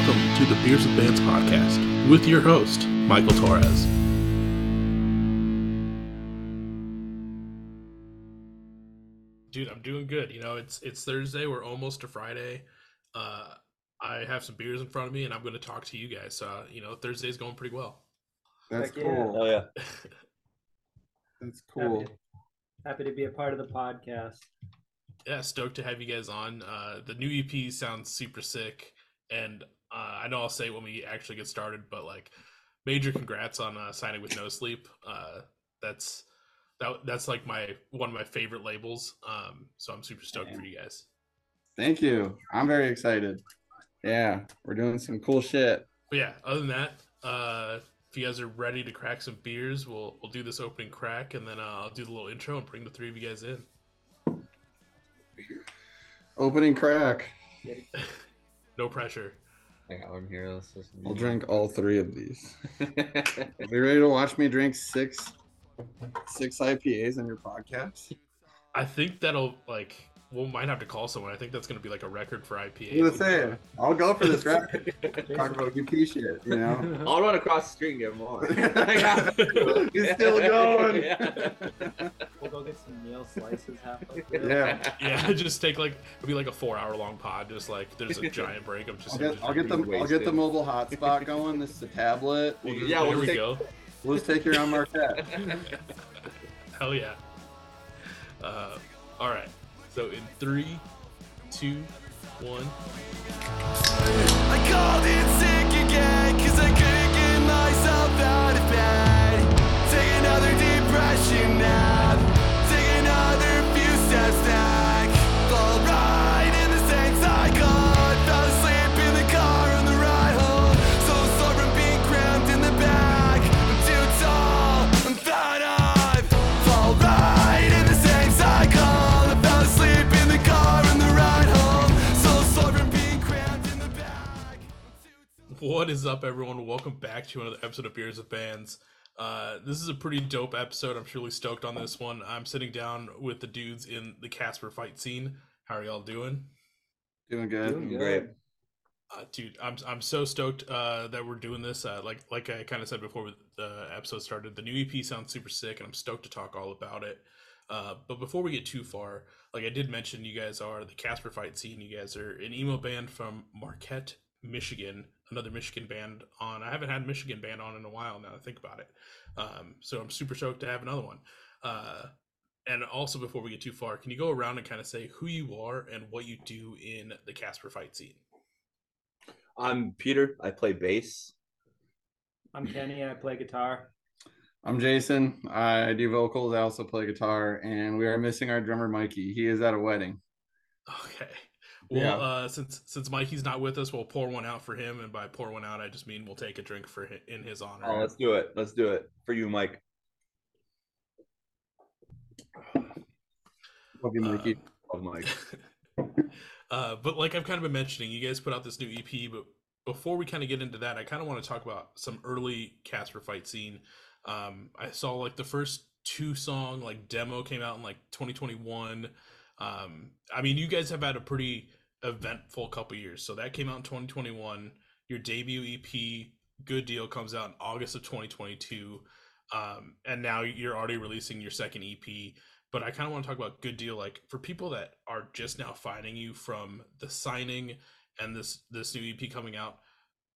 Welcome to the Beers with Bands podcast with your host, Michael Torres. Dude, I'm doing good. You know, it's Thursday. We're almost to Friday. I have some beers in front of me, and I'm going to talk to you guys. So, you know, Thursday's going pretty well. That's cool. Oh, yeah. That's cool. Happy to be a part of the podcast. Yeah, stoked to have you guys on. The new EP sounds super sick, and I know I'll say it when we actually get started, but like, major congrats on signing with No Sleep. That's like one of my favorite labels. So I'm super stoked for you guys. Thank you. I'm very excited. Yeah, we're doing some cool shit. But yeah, other than that, if you guys are ready to crack some beers, we'll do this opening crack, and then I'll do the little intro and bring the three of you guys in. Opening crack. No pressure. I'm here. I'll drink all three of these. Are you ready to watch me drink six IPAs on your podcast? I think that'll we might have to call someone. I think that's going to be like a record for IPAs. I'm saying, I'll go for this record. Talk about goopy shit, you know? I'll run across the street and get more. He's still going. Yeah. We'll go get some meal slices halfway through. Yeah, just take it'll be a 4-hour long pod. Just there's a giant break. I'll get the mobile hotspot going. This is a tablet. We'll just take you around Marquette. Hell yeah. All right. So in 3, 2, 1. I called in sick again, cause I couldn't get myself out of bed. Take another depression nap. Take another few steps back. Fall right in the same cycle. Fell asleep in the car on the ride home. So sore from being cramped in the back. I'm too tall, I'm fed up. Fall right in the same cycle. What is up, everyone? Welcome back to another episode of Beers with Bands. This is a pretty dope episode. I'm truly stoked on this one. I'm sitting down with the dudes in the Casper Fight Scene. How are y'all doing? Doing good. Doing great. Dude, I'm so stoked that we're doing this. Like I kind of said before the episode started, the new EP sounds super sick, and I'm stoked to talk all about it. But before we get too far, like I did mention, you guys are the Casper Fight Scene. You guys are an emo band from Marquette, Michigan. Another Michigan band on. I haven't had a Michigan band on in a while now. I think about it. So I'm super stoked to have another one. And also, before we get too far, can you go around and kind of say who you are and what you do in the Casper Fight Scene? I'm Peter. I play bass. I'm Kenny. I play guitar. I'm Jason. I do vocals. I also play guitar. And we are missing our drummer, Mikey. He is at a wedding. Okay. Well, yeah. Since Mikey's not with us, we'll pour one out for him, and by pour one out, I just mean we'll take a drink for him, in his honor. Oh, let's do it. Let's do it for you, Mike. Love you, Mikey. Love Mike. But like I've kind of been mentioning, you guys put out this new EP, but before we kind of get into that, I kind of want to talk about some early Casper Fight Scene. I saw the first 2-song demo came out in 2021. I mean, you guys have had a pretty eventful couple years. So that came out in 2021. Your debut EP, Good Deal, comes out in August of 2022. And now you're already releasing your second EP. But I kind of want to talk about Good Deal, for people that are just now finding you from the signing and this new EP coming out,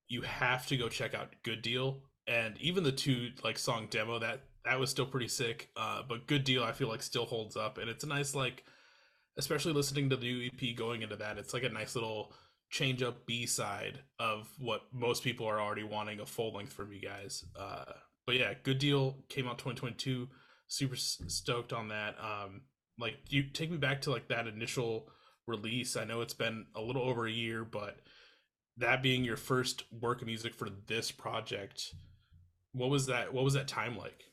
you have to go check out Good Deal. And even the 2 song demo, that was still pretty sick. But Good Deal, I feel still holds up, and it's a nice especially listening to the new EP going into that, it's a nice little change up B-side of what most people are already wanting a full length from you guys. But yeah, Good Deal came out 2022. Super stoked on that. You take me back to that initial release. I know it's been a little over a year, but that being your first work of music for this project, what was that time like?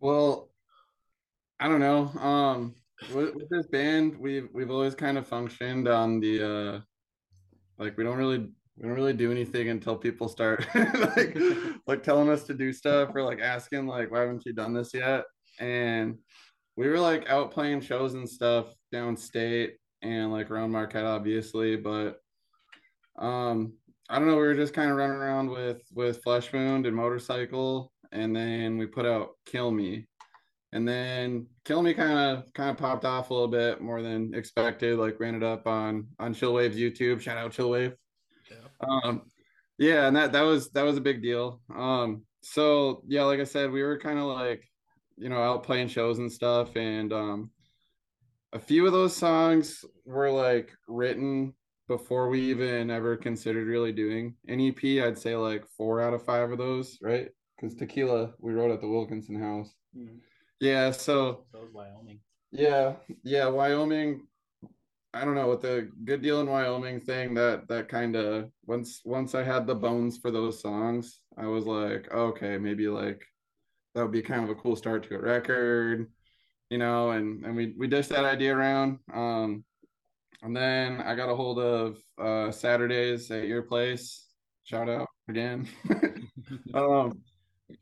Well, I don't know. With this band, we've always kind of functioned on the we don't really do anything until people start telling us to do stuff or asking why haven't you done this yet? And we were out playing shows and stuff downstate and around Marquette, obviously, but I don't know, we were just kind of running around with Flesh Wound and Motorcycle, and then we put out Kill Me. And then Kill Me kind of popped off a little bit more than expected, like ran it up on Chillwave's YouTube. Shout out Chillwave. Yeah. Yeah, and that was a big deal. So yeah, like I said, we were kind of like, you know, out playing shows and stuff, and a few of those songs were like written before we even ever considered really doing an EP. I'd say like 4 out of 5 of those, right? Because Tequila we wrote at the Wilkinson house. Mm-hmm. Yeah, so that was Wyoming. Yeah, Wyoming. I don't know, with the Good Deal in Wyoming thing, that kind of once I had the bones for those songs, I was like, oh, okay, maybe like that would be kind of a cool start to a record, you know. And we dished that idea around. And then I got a hold of Saturdays at Your Place. Shout out again.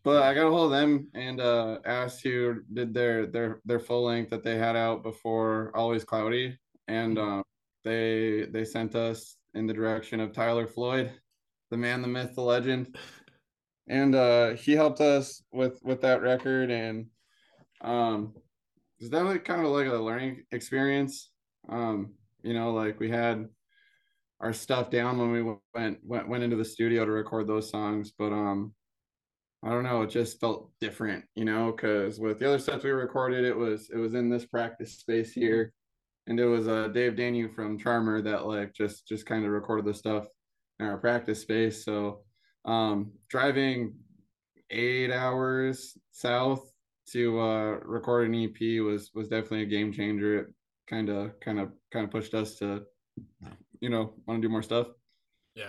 But I got a hold of them and asked who did their full length that they had out before Always Cloudy. And they sent us in the direction of Tyler Floyd, the man, the myth, the legend. And he helped us with that record. And it was definitely kind of like a learning experience. You know, like we had our stuff down when we went into the studio to record those songs. But I don't know, it just felt different, you know, because with the other stuff we recorded, it was in this practice space here. And it was Dave Danu from Charmer that like just kind of recorded the stuff in our practice space. So driving 8 hours south to record an EP was definitely a game changer. It kind of pushed us to, you know, want to do more stuff. Yeah.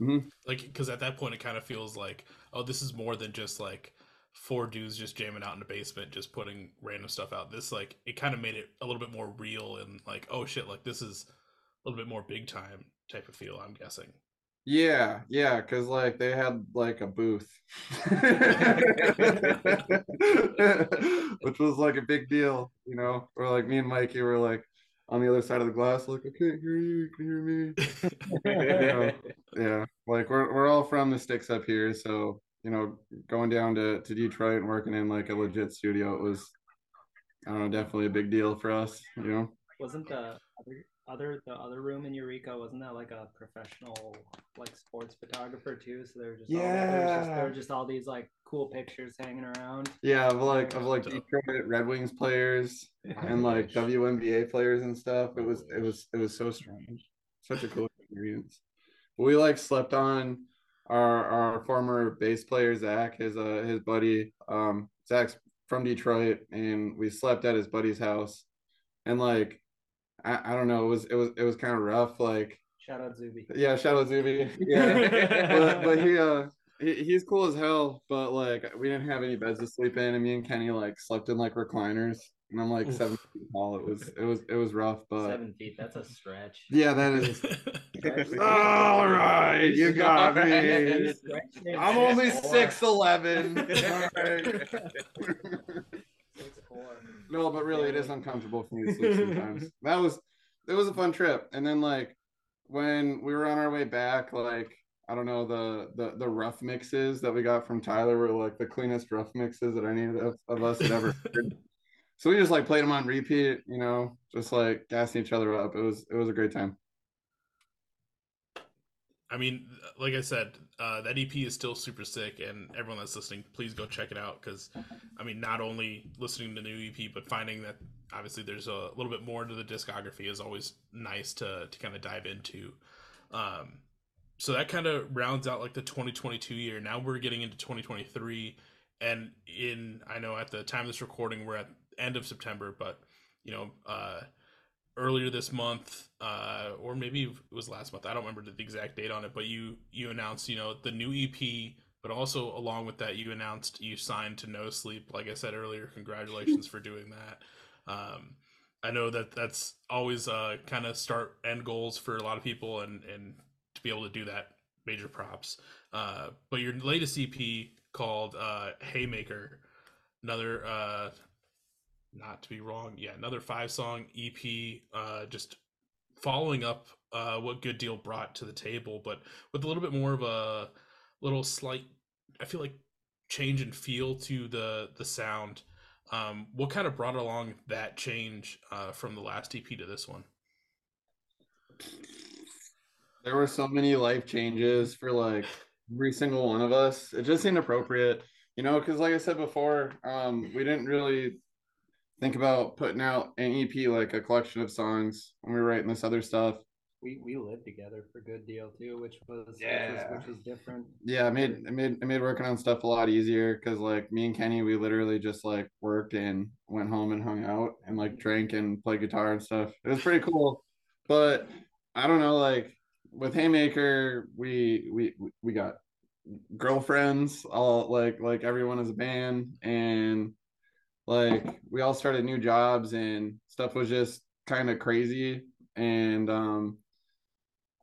Mm-hmm. Like, because at that point it kind of feels like, oh, this is more than just like 4 dudes just jamming out in the basement, just putting random stuff out. This, like, it kind of made it a little bit more real and like, oh shit, like this is a little bit more big time type of feel, I'm guessing. Yeah, because like they had like a booth which was like a big deal, you know. Or like me and Mikey were like on the other side of the glass, like, I can't hear you, can you hear me? You know? Yeah, like we're all from the sticks up here, so you know, going down to Detroit and working in like a legit studio, it was, I don't know, definitely a big deal for us, you know. Wasn't the other room in Eureka, wasn't that like a professional like sports photographer too? So there were just, there were just all these like cool pictures hanging around. Yeah, of like Detroit Red Wings players and like WNBA players and stuff. It was so strange, such a cool experience. We like slept on our former bass player Zach, his buddy. Zach's from Detroit, and we slept at his buddy's house. And like I don't know, it was kind of rough. Like shout out Zuby. Yeah. but he's cool as hell, but like we didn't have any beds to sleep in, and me and Kenny like slept in like recliners. And I'm like 7 feet tall. It was rough, but 7 feet, that's a stretch. Yeah, that is. All right, you got me. I'm only 6'11". Right. 6'4". No, but really, it is uncomfortable for me to sleep sometimes. It was a fun trip. And then like when we were on our way back, like, I don't know, the rough mixes that we got from Tyler were like the cleanest rough mixes that any of us had ever heard. So we just like played them on repeat, you know, just like gassing each other up. It was a great time. I mean, like I said, that EP is still super sick, and everyone that's listening, please go check it out. Because, I mean, not only listening to the new EP, but finding that obviously there's a little bit more to the discography is always nice to kind of dive into. So that kind of rounds out like the 2022 year. Now we're getting into 2023, and I know at the time of this recording, we're at end of September, but you know, earlier this month, or maybe it was last month, I don't remember the exact date on it, but you announced, you know, the new EP, but also along with that, you announced you signed to No Sleep. Like I said earlier, congratulations for doing that. I know that's always kind of start end goals for a lot of people, and to be able to do that, major props. But your latest EP called Haymaker, another not to be wrong, yeah, another 5-song EP, just following up what Good Deal brought to the table, but with a little bit more of a little slight, I feel like, change and feel to the sound. What kind of brought along that change from the last EP to this one? There were so many life changes for like every single one of us. It just seemed appropriate, you know, because like I said before, we didn't really think about putting out an EP, like a collection of songs, when we were writing this other stuff. We lived together for a good deal too, which was different. Yeah, it made working on stuff a lot easier, because like me and Kenny, we literally just like worked and went home and hung out and like drank and played guitar and stuff. It was pretty cool. But I don't know, like with Haymaker, we got girlfriends, all like everyone is a band, and like we all started new jobs and stuff was just kind of crazy. And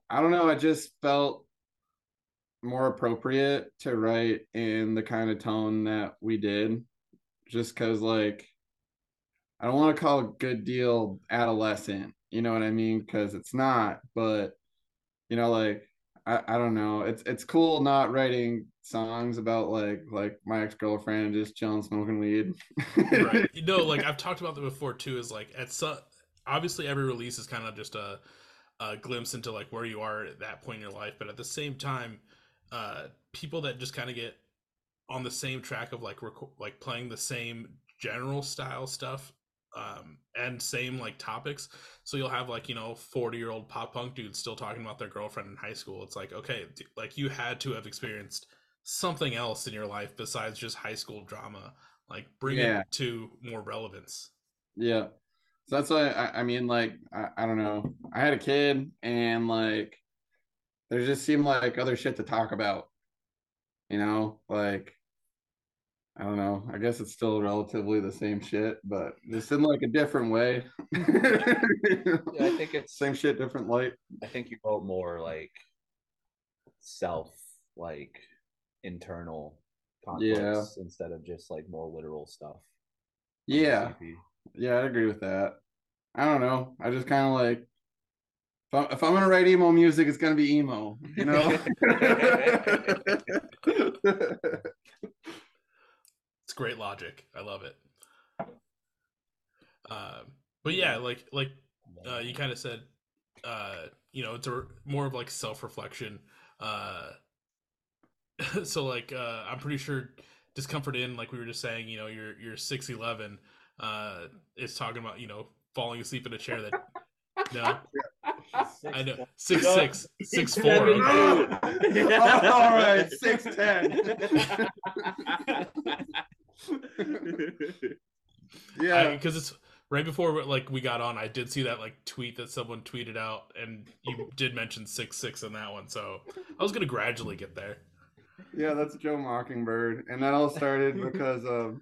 I don't know, I just felt more appropriate to write in the kind of tone that we did, just because like I don't want to call it Good Deal adolescent, you know what I mean, because it's not, but you know, like I don't know, it's cool not writing songs about like my ex-girlfriend just chilling smoking weed. Right, you know, like I've talked about that before too, is like at some, obviously every release is kind of just a glimpse into like where you are at that point in your life, but at the same time, people that just kind of get on the same track of like playing the same general style stuff and same like topics, so you'll have like, you know, 40-year-old pop punk dudes still talking about their girlfriend in high school. It's like, okay, like you had to have experienced something else in your life besides just high school drama, like bring it to more relevance. Yeah. So that's why I mean, like, I don't know. I had a kid and like there just seemed like other shit to talk about, you know, like, I don't know. I guess it's still relatively the same shit, but just in like a different way. Yeah, I think it's same shit, different light. I think you felt more like self, like internal conflicts instead of just like more literal stuff. Yeah. Yeah, I'd agree with that. I don't know. I just kind of like, if I'm going to write emo music, it's going to be emo, you know? It's great logic. I love it. But yeah, like you kind of said, you know, it's more of like self-reflection. So like, I'm pretty sure Discomfort In, like we were just saying, you know, you're 6'11", it's talking about, you know, falling asleep in a chair that no I know 6'6" 6'4" okay. All right, 6'10" yeah, because it's right before like we got on, I did see that like tweet that someone tweeted out, and you did mention 6'6" in that one, so I was gonna gradually get there. Yeah, that's Joe Mockingbird, and that all started because of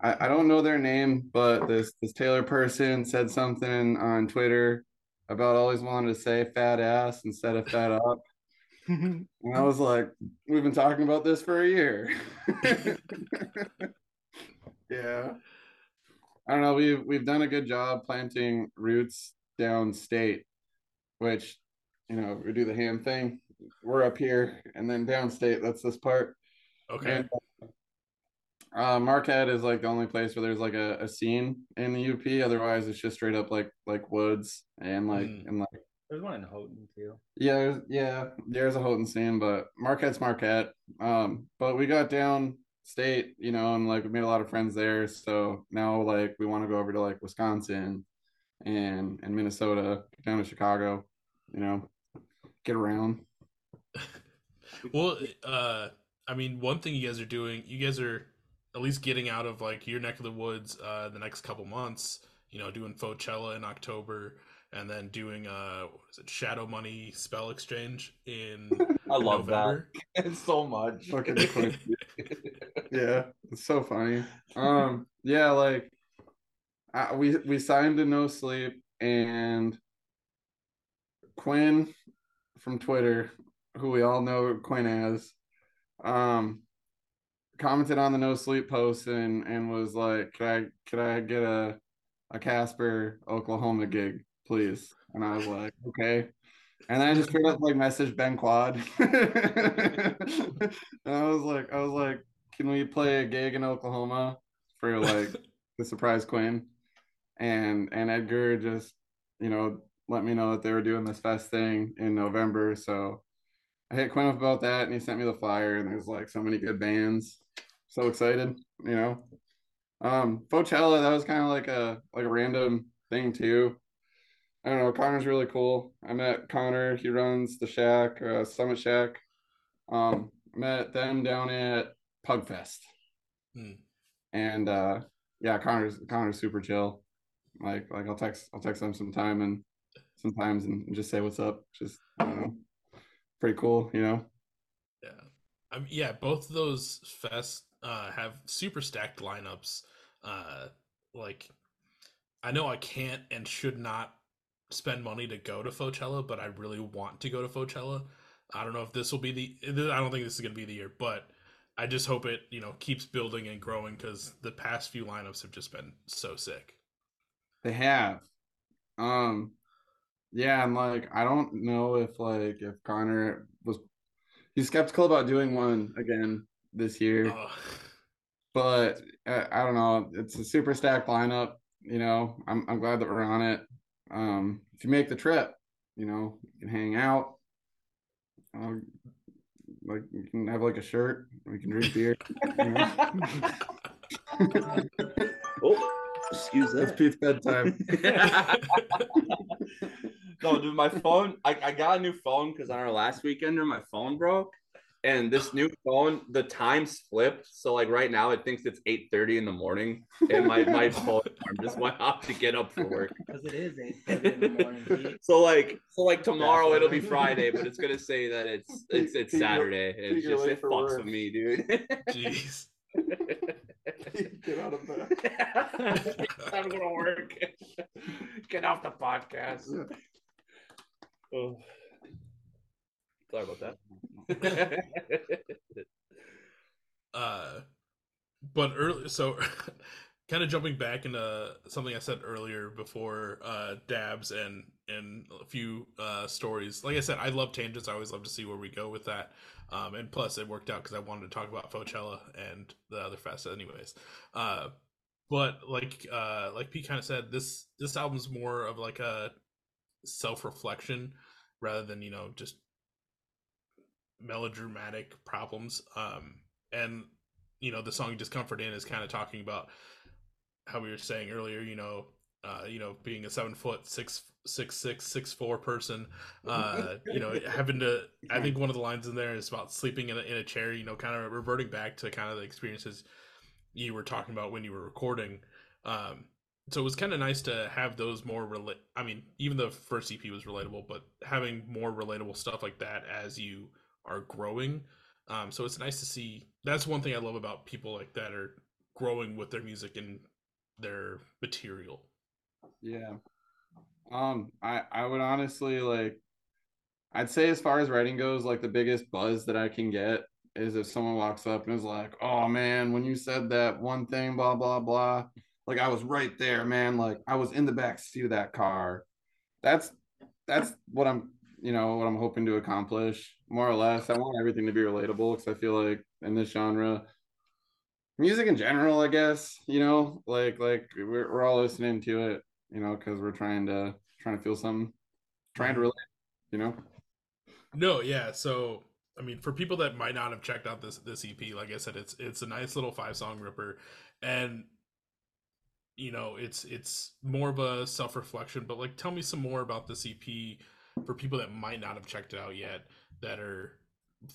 I don't know their name, but this Taylor person said something on Twitter about always wanting to say fat ass instead of fat up. And I was like, we've been talking about this for a year. Yeah. I don't know. We've done a good job planting roots downstate, which, you know, we do the ham thing. We're up here, and then downstate, that's this part. Okay. And, Marquette is like the only place where there's like a scene in the UP. Otherwise, it's just straight up like woods and like and like. There's one in Houghton too. Yeah, there's a Houghton scene, but Marquette's Marquette. But we got down state, you know, and like we made a lot of friends there. So now like we want to go over to like Wisconsin and Minnesota, down to Chicago, you know, get around. Well, I mean, one thing you guys are at least getting out of like your neck of the woods the next couple months, you know, doing Fauxchella in October, and then doing Shadow Money Spell Exchange in I love November. That it's so much fucking funny. Yeah, it's so funny. Yeah, like we signed to No Sleep, and Quinn from Twitter, who we all know Quinn as, commented on the No Sleep post and was like, could I get a Casper Oklahoma gig? please. And I was like, okay. And then I just straight up like messaged Ben Quad. And I was like, can we play a gig in Oklahoma for like the Surprise Queen? And Edgar just, you know, let me know that they were doing this fest thing in November. So I hit Quinn up about that, and he sent me the flyer, and there's like so many good bands. So excited, you know. Fauxchella, that was kind of like a random thing too. I don't know, Connor's really cool. I met Connor, he runs the Shack, Summit Shack. Met them down at Pugfest. And yeah, Connor's super chill. Like I'll text them sometime and sometimes and just say what's up. Just, I don't know, pretty cool, you know. Yeah. Yeah, both of those fests have super stacked lineups. Like I know I can't and should not spend money to go to Fauxchella, but I really want to go to Fauxchella. I don't know if this will be I don't think this is going to be the year, but I just hope it, you know, keeps building and growing, because the past few lineups have just been so sick. They have. Yeah, and like I don't know if Connor was, he's skeptical about doing one again this year. But I don't know, it's a super stacked lineup, you know. I'm glad that we're on it. If you make the trip, you know, you can hang out. Like you can have like a shirt, we can drink beer. You know? Excuse that. It's Pete's bedtime. No, dude, my phone. I got a new phone because on our last weekender, my phone broke, and this new phone, the time's flipped. So like right now, it thinks it's 8:30 in the morning, and my phone alarm just went off to get up for work. Because it is 8:30 in the morning. Pete. So like tomorrow it'll be Friday, but it's gonna say that it's Saturday. It's just it fucks work with me, dude. Jeez. Get out of bed. I'm gonna work. Get off the podcast. Oh, sorry about that. But earlier, so kind of jumping back into something I said earlier before dabs and a few stories. Like I said, I love tangents. I always love to see where we go with that. And plus it worked out because I wanted to talk about Fauxchella and the other fest anyways. But like Pete kind of said, this album's more of like a self-reflection rather than, you know, just melodramatic problems. And, you know, the song Discomfort In is kind of talking about how we were saying earlier, you know, being a 7 foot 6'4" person, you know, having to, I think one of the lines in there is about sleeping in a chair, you know, kind of reverting back to kind of the experiences you were talking about when you were recording. So it was kind of nice to have those more I mean, even the first EP was relatable, but having more relatable stuff like that as you are growing. So it's nice to see. That's one thing I love about people like that are growing with their music and their material. Yeah. I would honestly, like, I'd say as far as writing goes, like the biggest buzz that I can get is if someone walks up and is like, oh man, when you said that one thing, blah, blah, blah, like I was right there, man. Like I was in the backseat of that car. That's what I'm, you know, what I'm hoping to accomplish, more or less. I want everything to be relatable, because I feel like in this genre, music in general, I guess, you know, like we're all listening to it, you know, because we're trying to feel something, trying to relate, you know. No, yeah. So I mean, for people that might not have checked out this EP, like I said, it's a nice little 5-song ripper, and you know, it's more of a self-reflection. But like, tell me some more about this EP for people that might not have checked it out yet, that are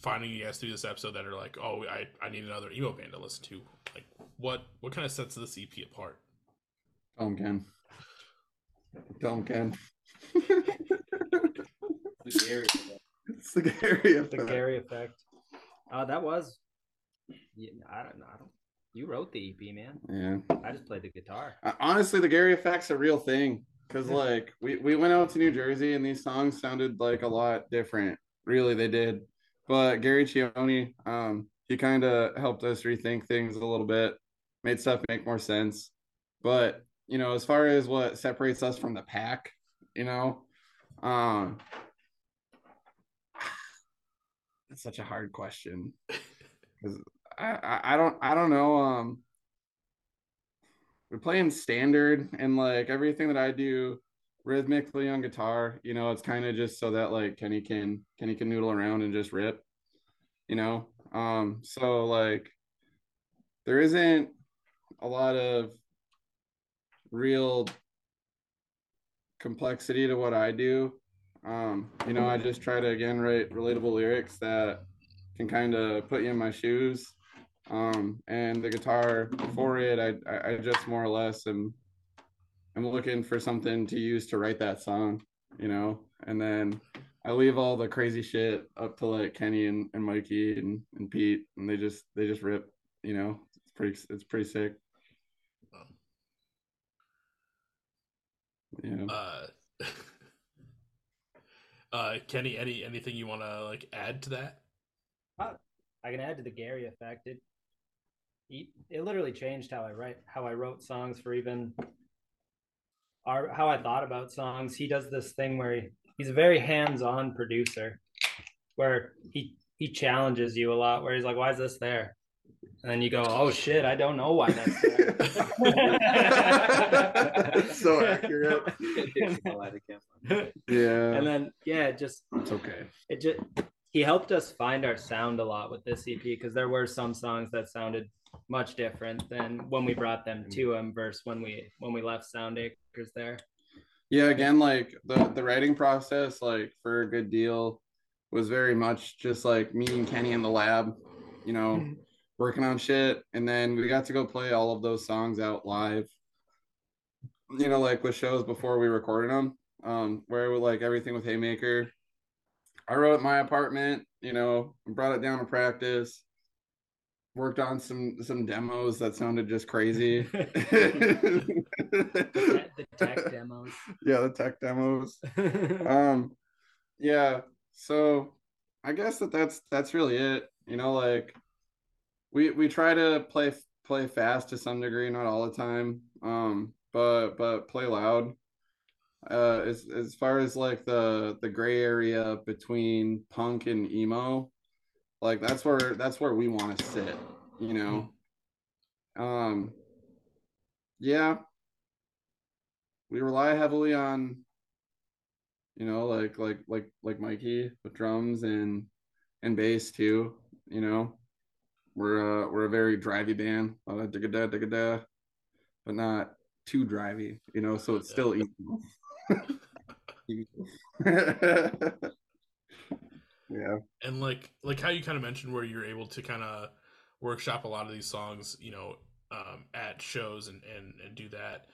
finding you guys through this episode, that are like, oh, I need another emo band to listen to. Like, what kind of sets this EP apart? Don't Ken. It's the Gary effect. That was. Yeah, I don't. You wrote the EP, man. Yeah. I just played the guitar. Honestly, the Gary effect's a real thing, because like we went out to New Jersey and these songs sounded like a lot different. Really, they did. But Gary Cioni, he kind of helped us rethink things a little bit, made stuff make more sense. But you know, as far as what separates us from the pack, you know? That's such a hard question. Because I don't know. We're playing standard, and like everything that I do rhythmically on guitar, you know, it's kind of just so that like Kenny can noodle around and just rip, you know. So like there isn't a lot of real complexity to what I do. You know, I just try to again write relatable lyrics that can kind of put you in my shoes. And the guitar for it, I just more or less I'm looking for something to use to write that song, you know, and then I leave all the crazy shit up to like Kenny and Mikey and Pete, and they just rip, you know. It's pretty sick. Yeah. Kenny, anything you want to like add to that? I can add to the Gary effect. It literally changed how I wrote songs, for even how I thought about songs. He does this thing where he's a very hands-on producer, where he challenges you a lot, where he's like, why is this there? And then you go, oh shit, I don't know why that's there. That's so accurate. Yeah. And then it's okay. He helped us find our sound a lot with this EP, because there were some songs that sounded much different than when we brought them to him versus when we left Sound Acres there. Yeah, again, like the writing process, like for A Good Deal, was very much just like me and Kenny in the lab, you know, working on shit. And then we got to go play all of those songs out live, you know, like with shows before we recorded them, where like everything with Haymaker, I wrote at my apartment, you know, brought it down to practice, worked on some demos that sounded just crazy. The tech demos. Yeah, the tech demos. Yeah, so I guess that's really it. You know, like we try to play fast to some degree, not all the time, but play loud. As far as like the gray area between punk and emo, like that's where we want to sit, you know. Yeah, we rely heavily on, you know, like Mikey with drums and bass too, you know. We're a very drivey band, but not too drivey, you know, so it's still emo. Yeah, and like how you kind of mentioned where you're able to kind of workshop a lot of these songs, you know, at shows and do that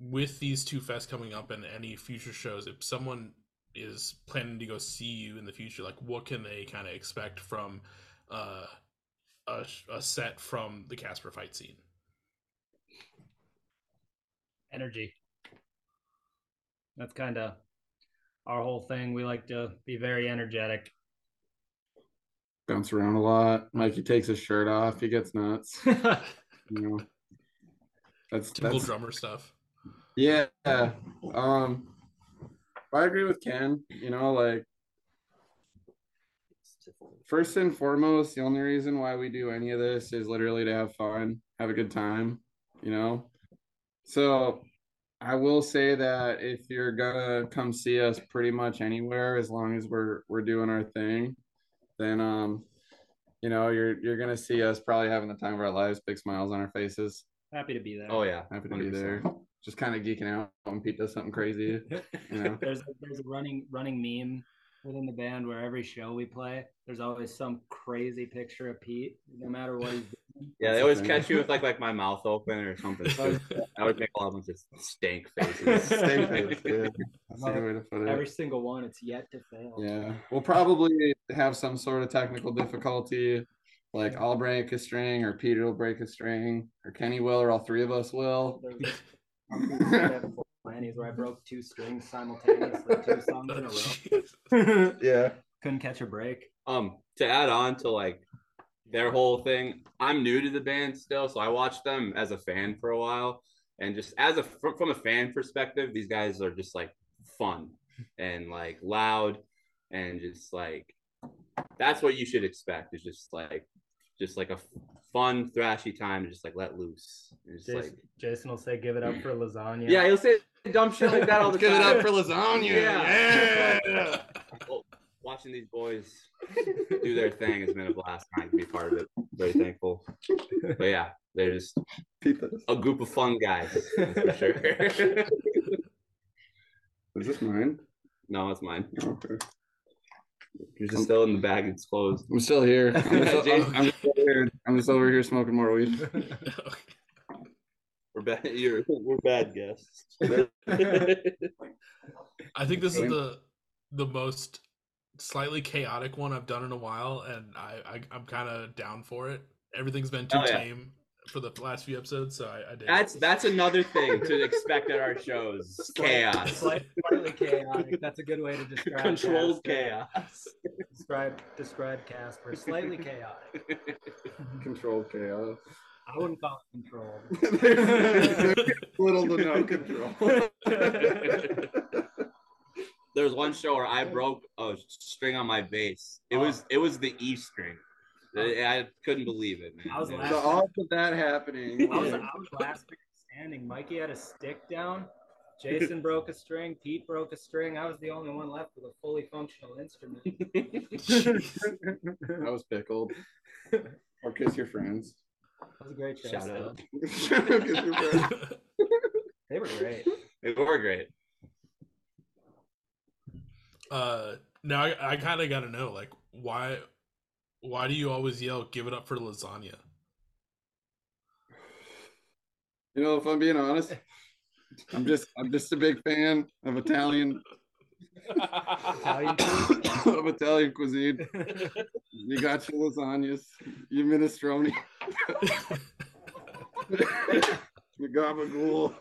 with these two fests coming up and any future shows. If someone is planning to go see you in the future, like what can they kind of expect from a set from the Casper Fight Scene? Energy. That's kind of our whole thing. We like to be very energetic. Bounce around a lot. Mikey takes his shirt off. He gets nuts. You know, that's drummer stuff. Yeah. I agree with Ken. You know, like first and foremost, the only reason why we do any of this is literally to have fun, have a good time, you know? So I will say that if you're gonna come see us pretty much anywhere, as long as we're doing our thing, then you know, you're gonna see us probably having the time of our lives, big smiles on our faces. Happy to be there. Oh yeah, happy to 100%. Be there. Just kind of geeking out when Pete does something crazy. You know? There's a running meme within the band where every show we play, there's always some crazy picture of Pete, no matter what he's doing. Yeah, they always catch you with like my mouth open or something. I would make a lot of just stank faces. Stank faces, yeah. That's the way to put it. Every single one, it's yet to fail. Yeah, we'll probably have some sort of technical difficulty. Like I'll break a string, or Peter will break a string, or Kenny will, or all three of us will. Where I broke two strings simultaneously, two songs in a row. Yeah, couldn't catch a break. To add on to like their whole thing, I'm new to the band still, so I watched them as a fan for a while, and just as a from a fan perspective, these guys are just like fun and like loud, and just like that's what you should expect, is just like a fun thrashy time, just like let loose. It's Jason, like Jason will say, "Give it up for lasagna." Yeah, he'll say dumb shit like that all the time. Give it up for lasagna. Yeah. Yeah. Well, watching these boys do their thing has been a blast. I can be part of it. Very thankful. But yeah, they're just a group of fun guys, that's for sure. Is this mine? No, it's mine. Oh, okay. You're just still in the bag. It's closed. I'm still here. I'm just over here smoking more weed. We're bad. We're bad guests. I think this is the most slightly chaotic one I've done in a while, and I'm kind of down for it. Everything's been too tame for the last few episodes, so I did. That's another thing to expect at our shows. Chaos. Slightly chaotic. That's a good way to describe. Controlled Casper. Chaos. Describe Casper. Slightly chaotic. Controlled chaos. I wouldn't call it control. There's little to no control. There was one show where I broke a string on my bass. It was the E string. I couldn't believe it, man. I was laughing. So all of that happening. I was last man standing. Mikey had a stick down. Jason broke a string. Pete broke a string. I was the only one left with a fully functional instrument. I was pickled. Or kiss your friends. That was a great show. Shout out. Kiss your friends. They were great. They were great. Now I kind of got to know, like, why do you always yell, "Give it up for lasagna"? You know, if I'm being honest, I'm just a big fan of Italian cuisine. You got your lasagnas, your minestrone, your gabagool.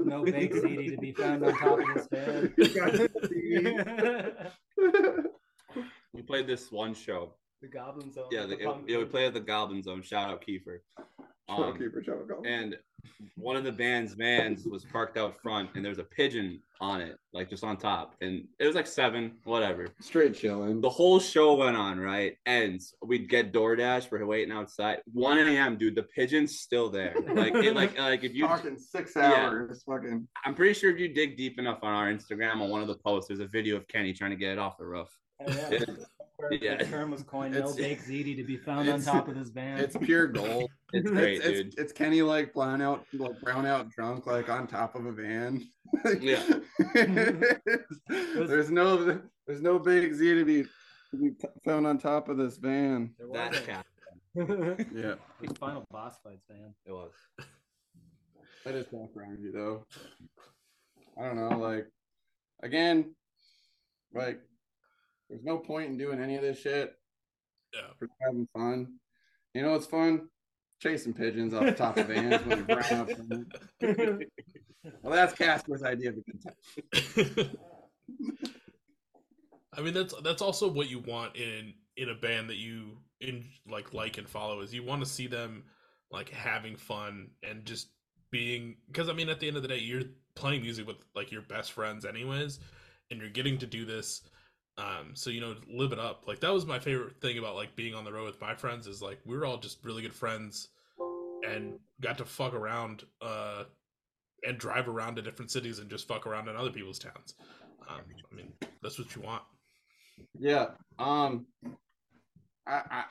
No big CD to be found on top of this bed. We played this one show. The Goblin Zone. Yeah, we played at the Goblin Zone. Shout out Kiefer. Shout out Goblin. And one of the band's vans was parked out front, and there's a pigeon on it, like just on top. And it was like 7, whatever. Straight chilling. The whole show went on, right? Ends. We'd get DoorDash. We're waiting outside. 1 a.m., dude. The pigeon's still there. Like, if you talking 6 hours, fucking. I'm pretty sure if you dig deep enough on our Instagram, on one of the posts, there's a video of Kenny trying to get it off the roof. Oh, yeah. The term was coined. No baked ziti to be found on top of this band. It's pure gold. It's great, dude. It's Kenny like brown out drunk, like on top of a van. Yeah. there's no baked ziti to be found on top of this van. That's Captain. Yeah. It's Final Boss Fights, man. It was. That is not around you though. I don't know. Like, again, like. There's no point in doing any of this shit. Yeah. We're having fun. You know what's fun? Chasing pigeons off the top of vans when you're brown up. Well, that's Casper's idea of a good time. I mean, that's also what you want in a band that you like and follow, is you want to see them like having fun and just being, because I mean, at the end of the day, you're playing music with like your best friends anyways, and you're getting to do this. So, you know, live it up. Like, that was my favorite thing about like being on the road with my friends, is like we were all just really good friends and got to fuck around and drive around to different cities and just fuck around in other people's towns. I mean, that's what you want. Yeah. I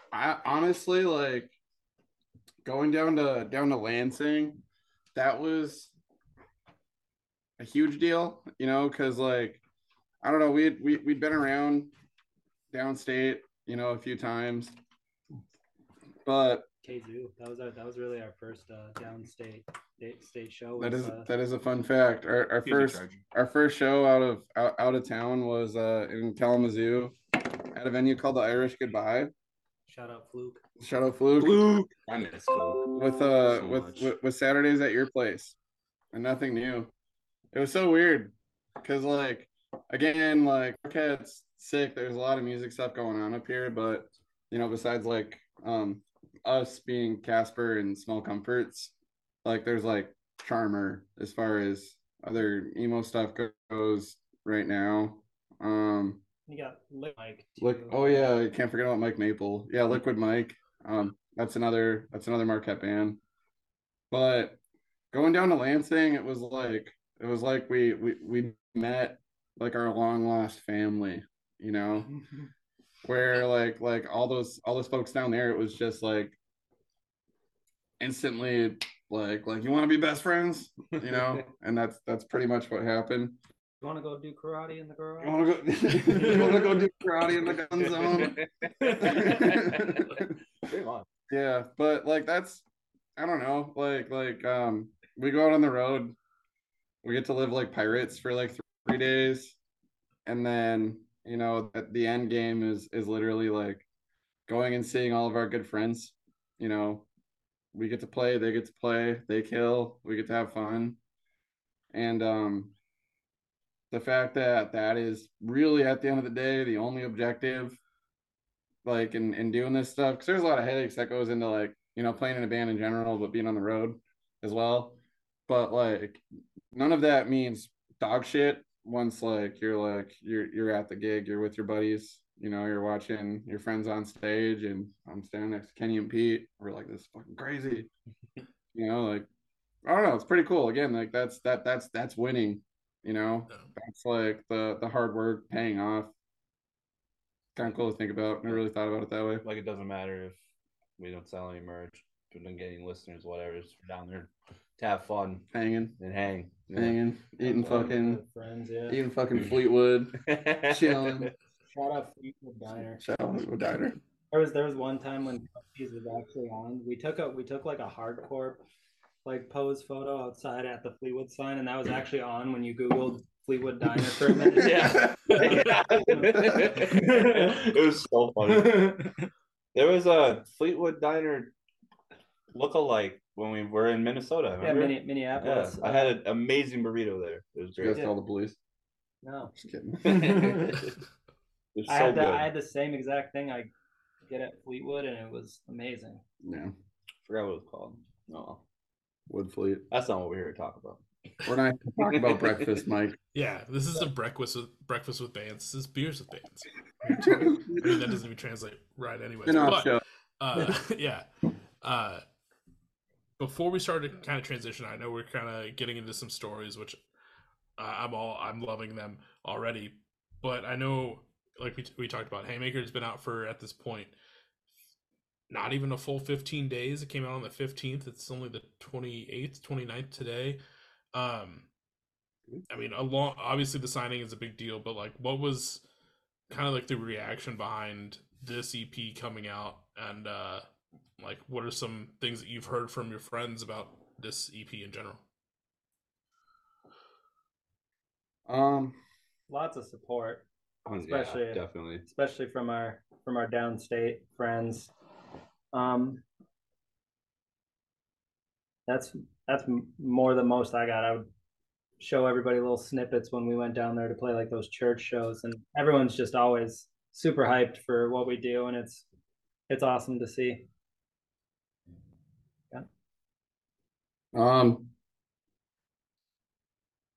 honestly, like, going down to Lansing, that was a huge deal, you know, because like, I don't know, we'd been around downstate, you know, a few times, but Kazoo, that was really our first downstate state show. That is a fun fact. Our first show out of town was in Kalamazoo at a venue called the Irish Goodbye. Shout out Fluke. I miss Fluke. With Saturdays at Your Place, and Nothing New. It was so weird because like. Again, like, okay, it's sick. There's a lot of music stuff going on up here, but, you know, besides, like, us being Casper and Small Comforts, like, there's, like, Charmer as far as other emo stuff goes right now. You got Mike. Oh yeah, I can't forget about Mike Maple. Yeah, Liquid Mike. That's another Marquette band. But going down to Lansing, it was like we met like our long lost family, you know, where like all those folks down there, it was just like instantly like you want to be best friends, you know, and that's pretty much what happened. You want to go do karate in the garage? You want to go do karate in the gun zone? Yeah, but like that's, I don't know, like we go out on the road, we get to live like pirates for like 3 days, and then you know the end game is literally like going and seeing all of our good friends. You know, we get to play, they get to play, they kill, we get to have fun, and the fact that is really at the end of the day the only objective, like in doing this stuff, because there's a lot of headaches that goes into like, you know, playing in a band in general, but being on the road as well. But like none of that means dog shit once like you're at the gig, you're with your buddies, you know, you're watching your friends on stage, and I'm standing next to Kenny and Pete. We're like, this is fucking crazy, you know, like I don't know, it's pretty cool. Again, like that's winning, you know, that's like the hard work paying off. Kind of cool to think about. I really thought about it that way. Like it doesn't matter if we don't sell any merch, we've been getting listeners, whatever, just down there to have fun, hanging, yeah. Eating fucking Fleetwood, chilling. Shout out Fleetwood Diner. There was one time when Pugfest was actually on. We took like a hardcore like pose photo outside at the Fleetwood sign, and that was actually on when you Googled Fleetwood Diner for a minute. Yeah, it was so funny. There was a Fleetwood Diner look-alike when we were in Minnesota. Remember? Yeah, Minneapolis. Yeah. I had an amazing burrito there. It was great. You guys tell the police? No. Just kidding. I had the same exact thing I did at Fleetwood, and it was amazing. Yeah. Forgot what it was called. Oh. Woodfleet. That's not what we're here to talk about. We're not talking about breakfast, Mike. Yeah, this is a breakfast with bands. This is beers with bands. I mean, that doesn't even translate right anyway. Before we started to kind of transition, I know we're kind of getting into some stories, which I'm loving them already. But I know, like we talked about, Haymaker has been out for, at this point, not even a full 15 days. It came out on the 15th. It's only the 28th, 29th today. I mean, obviously the signing is a big deal, but like, what was kind of like the reaction behind this EP coming out, and like, what are some things that you've heard from your friends about this EP in general? Lots of support, especially, yeah, definitely, especially from our downstate friends. That's more than most I got. I would show everybody little snippets when we went down there to play like those church shows, and everyone's just always super hyped for what we do, and it's awesome to see. Yeah.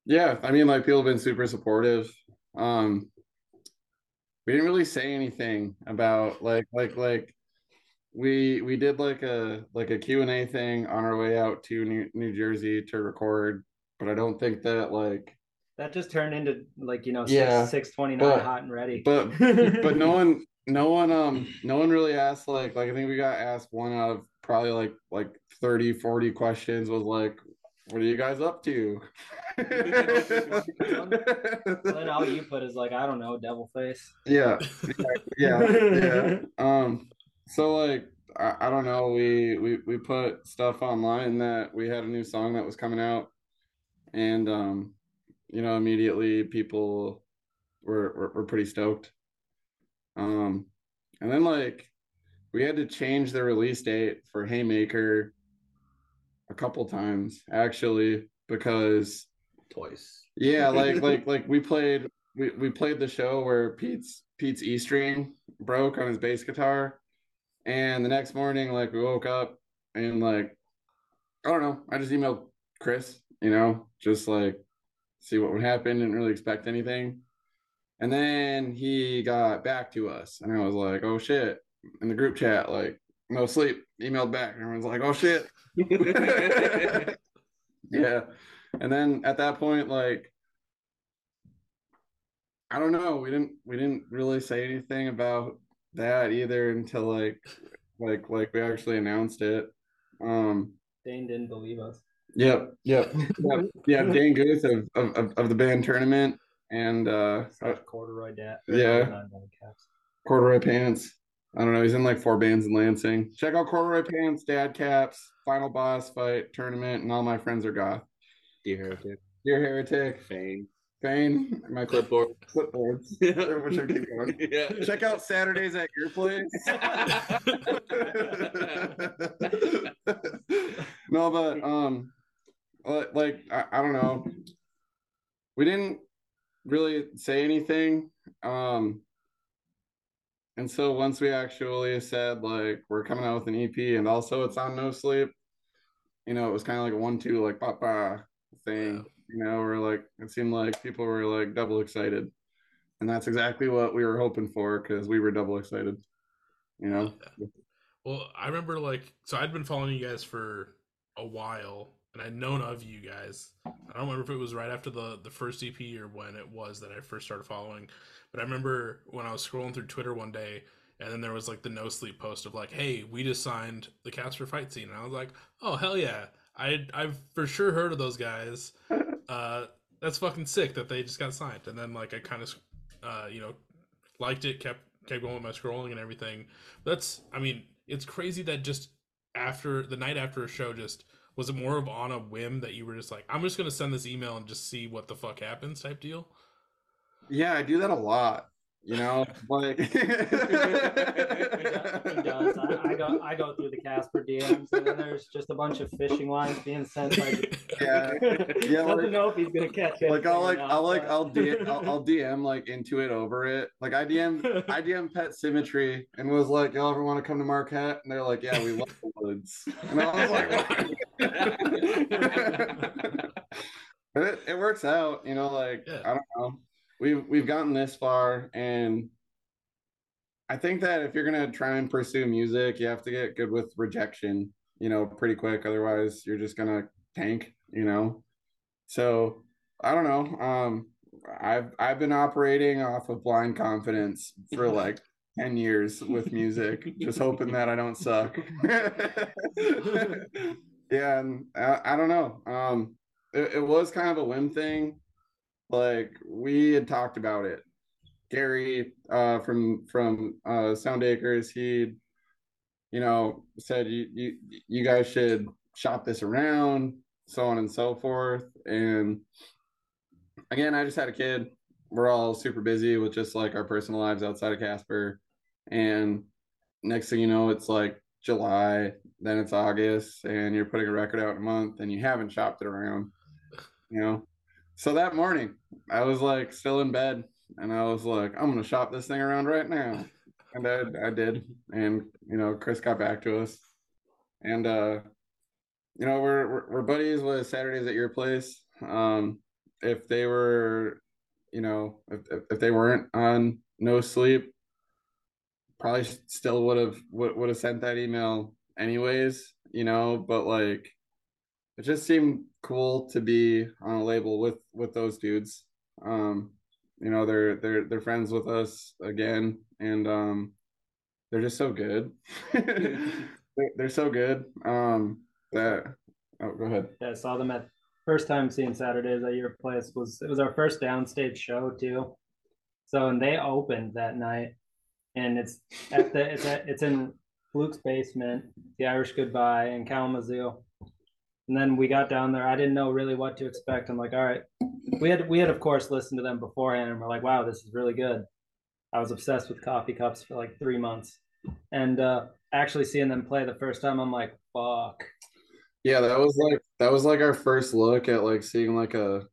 Yeah, I mean, like, people have been super supportive. We didn't really say anything about like we did like a Q&A thing on our way out to New Jersey to record, but I don't think that like that just turned into like, you know, 629 hot and ready. But no one really asked like I think we got asked one out of probably like 30-40 questions was like, what are you guys up to? Then all you put is like, I don't know, devil face. Yeah. So like, I don't know, we put stuff online that we had a new song that was coming out, and you know, immediately people were pretty stoked. And then like we had to change the release date for Haymaker a couple times actually, because twice. Yeah, like we played the show where Pete's E string broke on his bass guitar. And the next morning, like, we woke up and, like, I don't know, I just emailed Chris, you know, just like, see what would happen. Didn't really expect anything. And then he got back to us. And I was like, oh, shit. In the group chat, like, No Sleep emailed back. And everyone's like, oh, shit. Yeah. And then at that point, like, I don't know. We didn't really say anything about that either until like we actually announced it. Dane didn't believe us. Yep. Yeah, Dane Goose of the band Tournament and corduroy dad. Yeah. Corduroy pants. I don't know. He's in like 4 bands in Lansing. Check out Corduroy Pants, Dad Caps, Final Boss Fight, Tournament, and All My Friends Are Goth. Dear Heretic. Fane, my clipboards. Yeah. Check out Saturdays at Your Place. No, but like I don't know. We didn't really say anything. And so once we actually said like we're coming out with an EP and also it's on No Sleep, you know, it was kind of like a 1-2 like papa thing. Wow. You know, we're like, it seemed like people were like double excited, and that's exactly what we were hoping for because we were double excited, you know. Yeah. Well, I remember like, so I'd been following you guys for a while, and I'd known of you guys. I don't remember if it was right after the first EP or when it was that I first started following, but I remember when I was scrolling through Twitter one day, and then there was like the No Sleep post of like, hey, we just signed the Casper Fight Scene, and I was like, oh hell yeah, I've for sure heard of those guys. That's fucking sick that they just got signed. And then like I kind of you know, liked it, kept going with my scrolling and everything. That's, I mean, it's crazy that just after the night after a show, just was it more of on a whim that you were just like, I'm just gonna send this email and just see what the fuck happens type deal? Yeah, I do that a lot, you know. Like I go through the Casper DMs, and then there's just a bunch of fishing lines being sent. Like, yeah. Doesn't know if he's gonna catch it. Like I'll DM like into it over it. Like I DM Pet Symmetry and was like, y'all ever want to come to Marquette? And they're like, yeah, we love the woods. And I was like, but it works out, you know. Like yeah. I don't know. We've gotten this far, and I think that if you're gonna try and pursue music, you have to get good with rejection, you know, pretty quick. Otherwise, you're just gonna tank, you know. So I don't know. I've been operating off of blind confidence for like 10 years with music, just hoping that I don't suck. Yeah, and I don't know. It was kind of a whim thing. Like we had talked about it. Gary from Sound Acres, he, you know, said you guys should shop this around, so on and so forth. And again, I just had a kid. We're all super busy with just like our personal lives outside of Casper. And next thing you know, it's like July, then it's August, and you're putting a record out in a month and you haven't shopped it around, you know. So that morning, I was like still in bed, and I was like, I'm gonna shop this thing around right now, and I did, and you know, Chris got back to us, and you know, we're buddies with Saturdays at Your Place. If they were, you know, if they weren't on No Sleep, probably still would have sent that email anyways, you know, but like, it just seemed cool to be on a label with those dudes. You know, they're friends with us again, and they're just so good. they're so good. Go ahead. Yeah, I saw them at first time seeing Saturdays at Your Place was our first downstage show too. So and they opened that night, and it's in Luke's basement, the Irish Goodbye in Kalamazoo. And then we got down there. I didn't know really what to expect. I'm like, all right. We had of course listened to them beforehand, and we're like, wow, this is really good. I was obsessed with coffee cups for like 3 months, and actually seeing them play the first time, I'm like, fuck. Yeah, that was like our first look at like seeing like a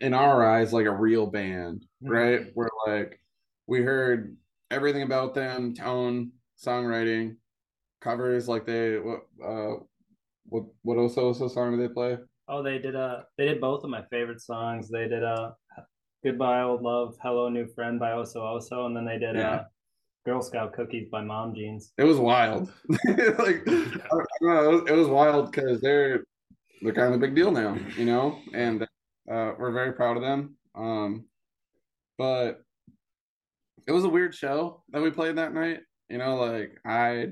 in our eyes like a real band, right? We're like, we heard everything about them: tone, songwriting, covers. Like they what Oso Oso song do they play? Oh, they did both of my favorite songs. They did Goodbye Old Love, Hello New Friend by Oso Oso, and then they did Girl Scout Cookies by Mom Jeans. It was wild. It was wild because they're kind of a big deal now, you know, and we're very proud of them. But it was a weird show that we played that night, you know, like I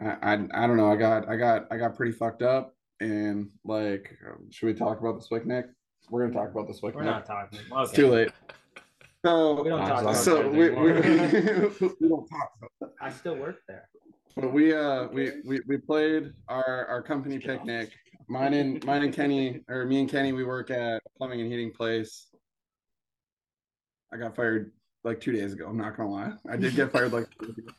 don't know. I got pretty fucked up. And like, should we talk about the Swicknick? We're gonna talk about the Swicknick. We're not talking. Okay. It's too late. So we don't talk about we don't talk about that. I still work there. But we played our company picnic. Mine and Kenny, or me and Kenny, we work at a plumbing and heating place. I got fired like 2 days ago. I'm not gonna lie. I did get fired like 2 days ago.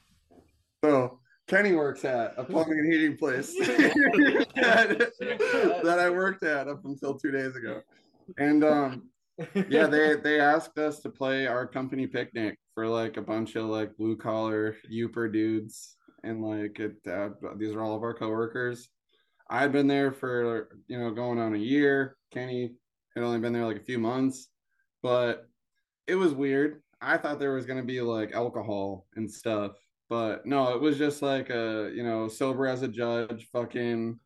So Kenny works at a plumbing and heating place that I worked at up until 2 days ago. And they asked us to play our company picnic for like a bunch of like blue collar youper dudes. And like these are all of our coworkers. I'd been there for, you know, going on a year. Kenny had only been there like a few months, but it was weird. I thought there was going to be like alcohol and stuff. But no, it was just like a, you know, sober as a judge, fucking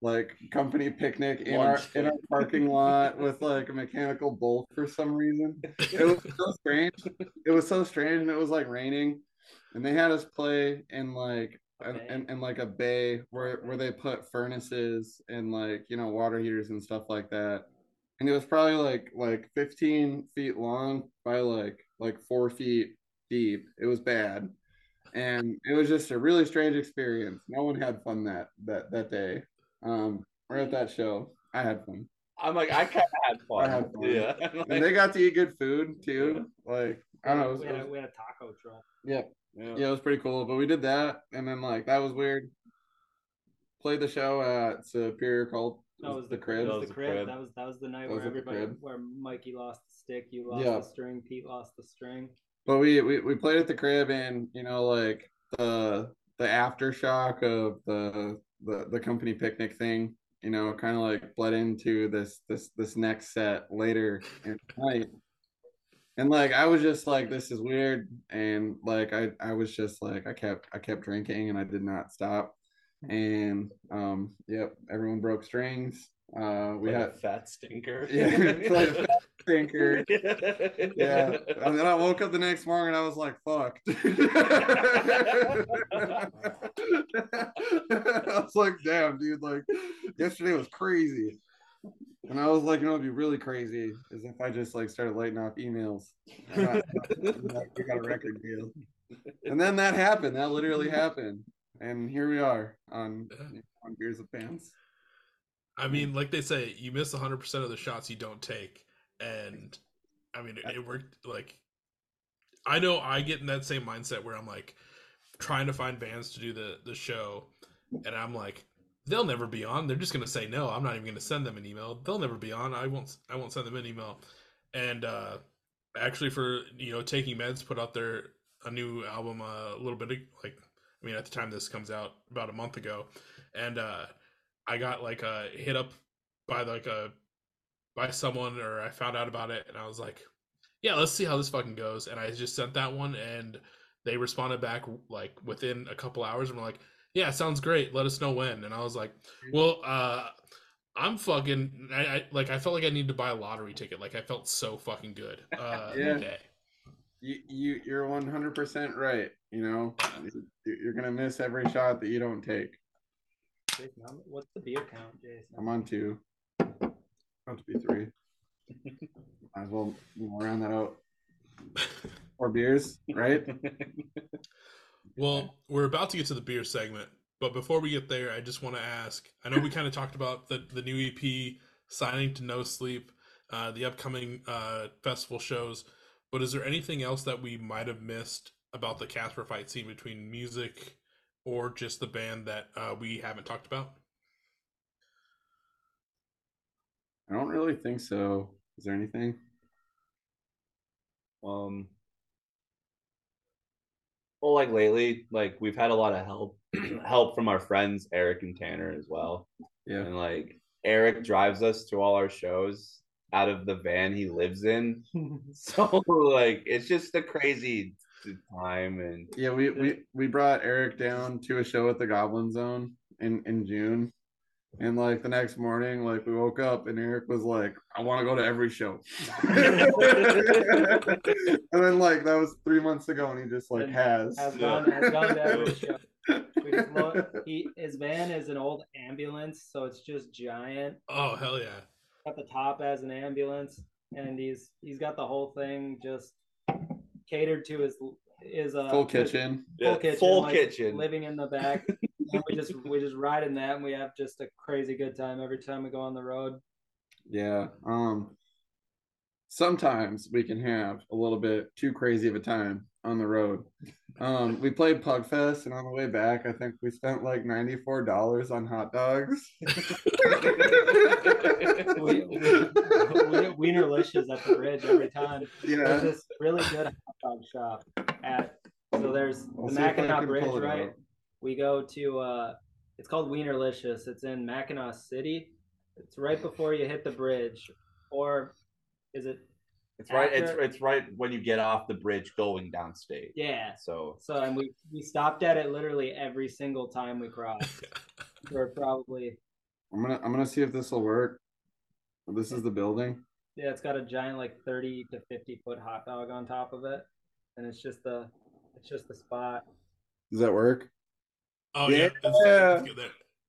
like company picnic in our parking lot with like a mechanical bull for some reason. It was so strange. It was so strange, and it was like raining, and they had us play in like in like a bay where they put furnaces and like, you know, water heaters and stuff like that. And it was probably like 15 feet long by like 4 feet deep. It was bad. And it was just a really strange experience. No one had fun that day. Or at that show. I had fun. I'm like, I kind of had fun. I had fun. Yeah. And they got to eat good food too. Yeah. Like, I don't know. We had a taco truck. Yeah. Yeah, it was pretty cool. But we did that, and then like that was weird. Played the show at Superior called. That was the crib. That was the crib. That was the night where everybody, where Mikey lost the stick, you lost the string, Pete lost the string. But we played at the crib, and, you know, like the aftershock of the company picnic thing, you know, kind of like bled into this next set later in the night. And like I was just like, this is weird, and like I was just like I kept drinking, and I did not stop. And everyone broke strings. We had a fat stinker. Yeah. Thinker. Yeah. And then I woke up the next morning, and I was like, fuck. I was like, damn, dude, like yesterday was crazy. And I was like, you know, it'd be really crazy is if I just like started lighting off emails. We got a record deal. And then that happened. That literally happened. And here we are on Beers with Bands. I mean, like they say, you miss 100% of the shots you don't take. And I mean, it worked. Like, I know I get in that same mindset where I'm like trying to find bands to do the show, and I'm like, they'll never be on. They're just gonna say no. I'm not even gonna send them an email. They'll never be on. I won't send them an email. And actually, for, you know, Taking Meds put out a new album a little bit, like, I mean, at the time this comes out, about a month ago, and I got like a hit up by like a. by someone, or I found out about it, and I was like, yeah, let's see how this fucking goes. And I just sent that one, and they responded back like within a couple hours, and were like, yeah, sounds great, let us know when. And I was like, well, I'm fucking, I like, I felt like I needed to buy a lottery ticket. Like, I felt so fucking good that day. You're 100% right. You know, you're gonna miss every shot that you don't take. What's the beer count, Jason? I'm on 2. About to be 3. Might as well round that out. 4 beers, right? Well, we're about to get to the beer segment, but before we get there, I just want to ask. I know we kind of talked about the new EP, signing to No Sleep, the upcoming festival shows, but is there anything else that we might have missed about the Casper Fight Scene between music or just the band that we haven't talked about? I don't really think so. Is there anything? Well, like lately, like we've had a lot of help from our friends Eric and Tanner as well. Yeah. And like Eric drives us to all our shows out of the van he lives in. So like, it's just a crazy time. And yeah, we brought Eric down to a show at the Goblin Zone in June. And like the next morning, like we woke up and Eric was like, I want to go to every show. And then like that was 3 months ago and he just like has gone to every show. We just his van is an old ambulance, so it's just giant. Oh hell yeah. At the top as an ambulance, and he's got the whole thing just catered to his full kitchen, living in the back. And we just ride in that, and we have just a crazy good time every time we go on the road. Yeah. Sometimes we can have a little bit too crazy of a time on the road. We played Pugfest, and on the way back, I think we spent like $94 on hot dogs. Wienerlicious at the bridge every time. Yeah. There's this really good hot dog shop so there's the Mackinac Bridge, right? Out. We go to it's called Wienerlicious. It's in Mackinac City. It's right before you hit the bridge, or is it? It's after? Right. It's right when you get off the bridge going downstate. Yeah. So and we stopped at it literally every single time we crossed. Or probably. I'm gonna see if this will work. This is the building. Yeah, it's got a giant like 30 to 50 foot hot dog on top of it, and it's just the spot. Does that work? Oh yeah, yeah.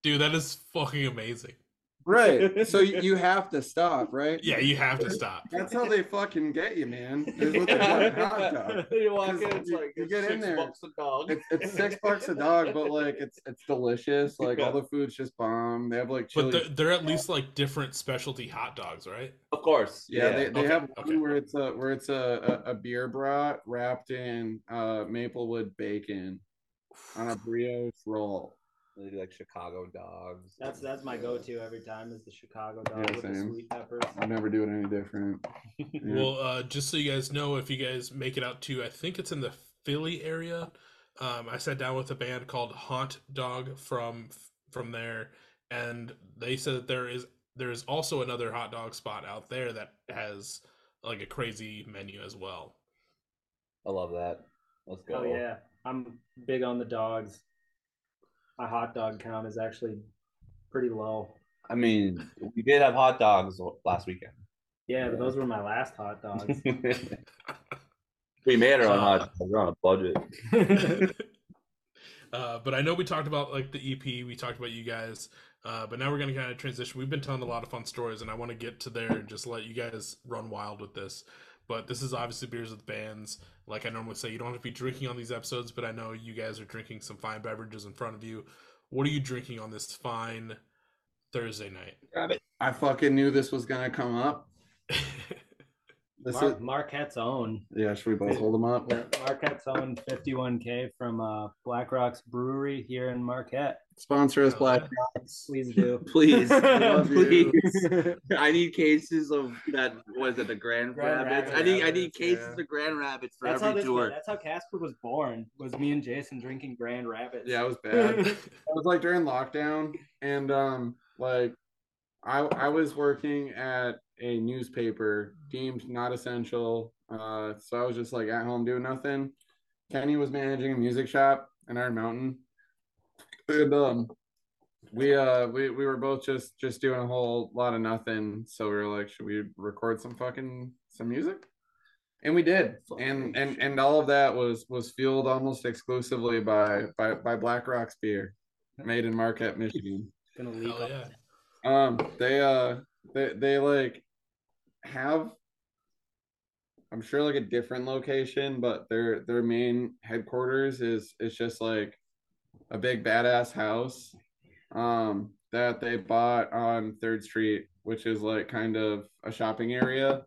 Dude, that is fucking amazing. Right, so you have to stop, right? Yeah, you have to stop. That's how they fucking get you, man. You walk in, it's like you get in there. $6 a dog. It's $6 a dog, but like it's delicious. Like all the food's just bomb. They have like chili. But they're at least like different specialty hot dogs, right? Of course. Yeah, yeah. They have one where it's a beer brat wrapped in Maplewood bacon on a brioche roll. They do like Chicago dogs. That's my go-to every time is the Chicago dog with the sweet peppers. I never do it any different. Yeah. Well, just so you guys know, if you guys make it out to, I think it's in the Philly area. I sat down with a band called Haunt Dog from there, and they said that there is also another hot dog spot out there that has like a crazy menu as well. I love that. Let's go. Oh yeah, I'm big on the dogs. My hot dog count is actually pretty low. I mean, we did have hot dogs last weekend. Yeah, but those were my last hot dogs. We made our own hot dogs. We're on a budget. But I know we talked about like the EP. We talked about you guys. But now we're going to kind of transition. We've been telling a lot of fun stories, and I want to get to there and just let you guys run wild with this. But this is obviously Beers with Bands. Like I normally say, you don't have to be drinking on these episodes, but I know you guys are drinking some fine beverages in front of you. What are you drinking on this fine Thursday night? Got it. I fucking knew this was going to come up. This is Marquette's own. Yeah, should we both hold them up? Marquette's own 51K from Black Rocks Brewery here in Marquette. Sponsor us, Black Rocks. Please do. Please. Please. I need cases of that. Was it the Grand Rapids? I need cases of Grand Rapids for every tour. That's how Casper was born. Was me and Jason drinking Grand Rapids? Yeah, it was bad. It was like during lockdown, and like I was working at a newspaper deemed not essential, so I was just like at home doing nothing. Kenny was managing a music shop in Iron Mountain, and we were both just doing a whole lot of nothing, so we were like, should we record some music? And we did, and all of that was fueled almost exclusively by Black Rocks beer made in Marquette, Michigan. They like have, I'm sure, like a different location, but their main headquarters is just like a big badass house that they bought on 3rd Street, which is like kind of a shopping area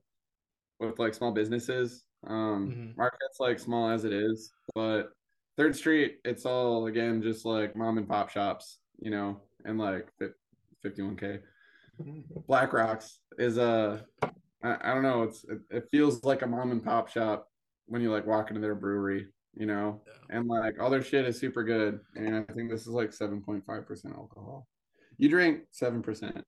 with like small businesses. Marquette's like small as it is, but 3rd Street, it's all again just like mom and pop shops, you know, and like 51K. Black Rocks is I don't know, it feels like a mom and pop shop when you like walk into their brewery, you know. Yeah. And like all their shit is super good, and I think this is like 7.5% alcohol. You drink 7%.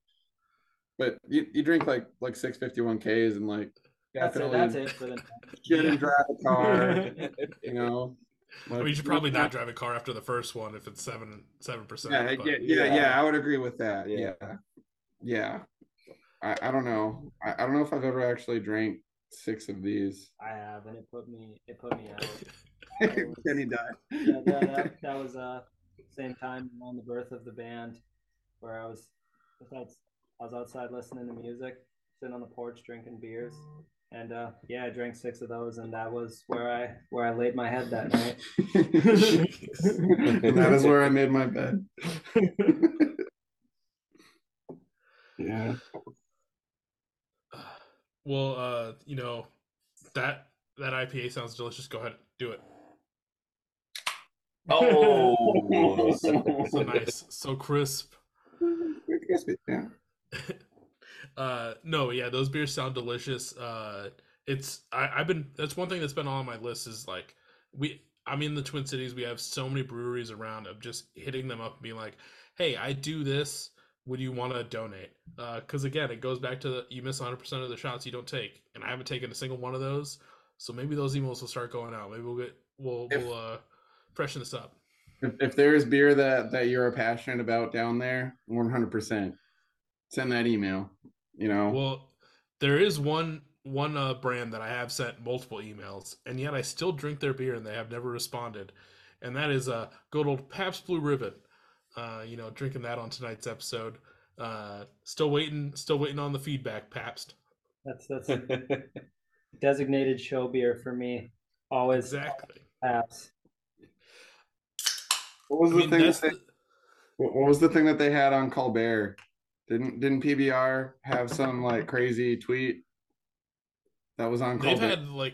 But you drink like 6 51Ks and like definitely that's it for the shouldn't drive a car. You know. Like, I mean, you should probably not drive a car after the first one if it's 7%. Yeah, I would agree with that. Yeah. I don't know. I don't know if I've ever actually drank 6 of these. I have, and it put me out. Kenny died. Yeah, that was same time on the birth of the band, where I was outside listening to music, sitting on the porch drinking beers, and I drank 6 of those, and that was where I laid my head that night. And that is where I made my bed. Yeah. Well, that IPA sounds delicious. Go ahead, do it. Oh, so nice, so crisp. Yeah. Those beers sound delicious. That's one thing that's been on my list is like I'm in the Twin Cities. We have so many breweries around. I'm just hitting them up and being like, hey, I do this. Would you want to donate? Because again, it goes back to you miss 100% of the shots you don't take, and I haven't taken a single one of those. So maybe those emails will start going out. Maybe we'll freshen this up. If there is beer that you're passionate about down there, 100%, send that email. You know. Well, there is one brand that I have sent multiple emails, and yet I still drink their beer, and they have never responded. And that is a good old Pabst Blue Ribbon. Drinking that on tonight's episode. Still waiting on the feedback, Pabst. That's a designated show beer for me. Always exactly. Pabst. What was the thing that they had on Colbert? Didn't PBR have some like crazy tweet that was on Colbert? They've had like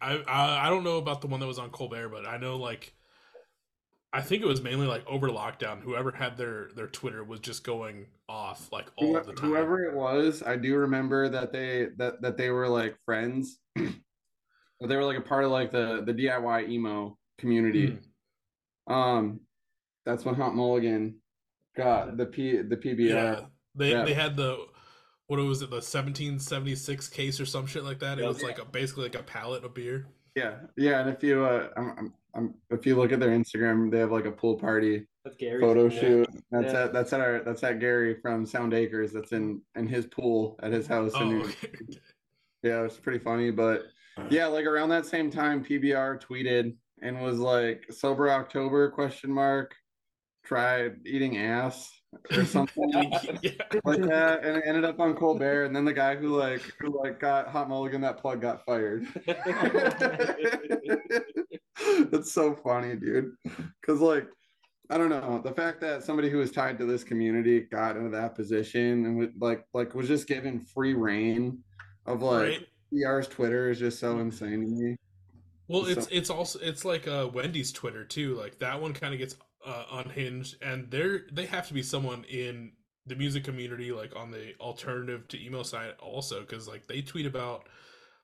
I don't know about the one that was on Colbert, but I know like. I think it was mainly like over lockdown. Whoever had their Twitter was just going off like all the time. Whoever it was, I do remember that they were like friends. They were like a part of like the DIY emo community. Mm. That's when Hot Mulligan got the PBR. Yeah, they had the 1776 case or some shit like that. It was like basically a pallet of beer. Yeah, and if you if you look at their Instagram, they have like a pool party photo shoot. Yeah. That's at Gary from Sound Acres. That's in his pool at his house. Oh, yeah, it's pretty funny. But yeah, like around that same time, PBR tweeted and was like, "Sober October ? Try eating ass." Or something like that, and it ended up on Colbert, and then the guy who got Hot Mulligan, that plug got fired. That's so funny, dude. Because like, I don't know, the fact that somebody who was tied to this community got into that position and would, like was just given free reign of like PR's Twitter is just so insane to me. Well, it's also like Wendy's Twitter too. Like that one kind of gets. Unhinged, and they have to be someone in the music community, like on the alternative to emo side also, because like they tweet about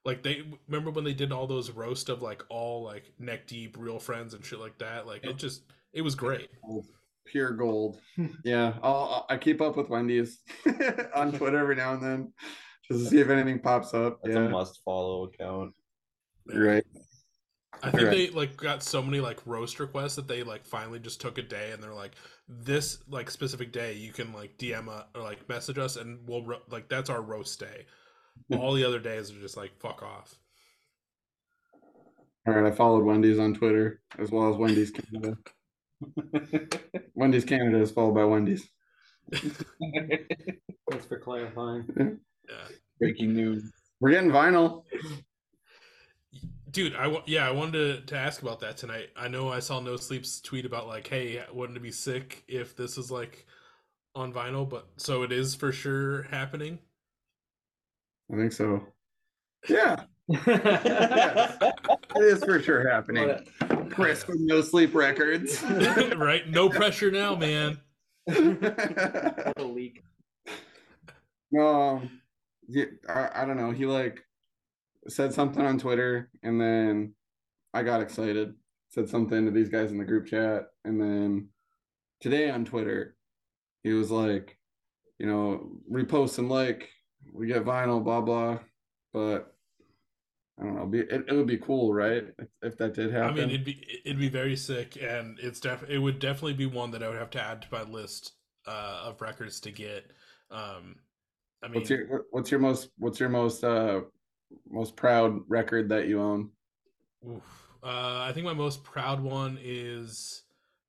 like they remember when they did all those roast of like all like Neck Deep, Real Friends and shit like that. Like it was great. Pure gold. Yeah, I keep up with Wendy's on Twitter every now and then just to see if anything pops up. That's a must follow account. Right. I think they like got so many like roast requests that they like finally just took a day and they're like, this like specific day you can like DM or like message us and we'll like that's our roast day. All the other days are just like fuck off. All right, I followed Wendy's on Twitter as well as Wendy's Canada. Wendy's Canada is followed by Wendy's. Thanks for clarifying. Yeah. Breaking news. We're getting vinyl. Dude, I wanted to ask about that tonight. I know I saw No Sleep's tweet about like, hey, wouldn't it be sick if this is like on vinyl? But so it is for sure happening. I think so. Yeah, yes. It is for sure happening. Chris from No Sleep Records, right? No pressure now, man. What a leak. I don't know. He like. Said something on Twitter, and then I got excited. Said something to these guys in the group chat, and then today on Twitter, he was like, you know, repost and like, we get vinyl, blah, blah. But I don't know, it would be cool, right? If that did happen. I mean, it'd be very sick, and it would definitely be one that I would have to add to my list of records to get. I mean, what's your most proud record that you own? I think my most proud one is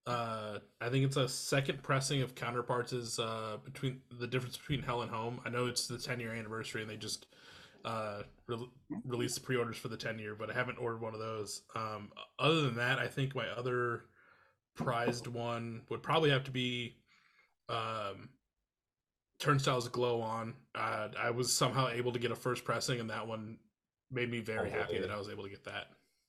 I think it's a second pressing of Counterparts' Between the Difference Between Hell and Home. I know it's the 10-year anniversary, and they just released the pre-orders for the 10-year, but I haven't ordered one of those. Other than that, I think my other prized one would probably have to be Turnstile's Glow On. I was somehow able to get a first pressing, and that one made me very happy that I was able to get that.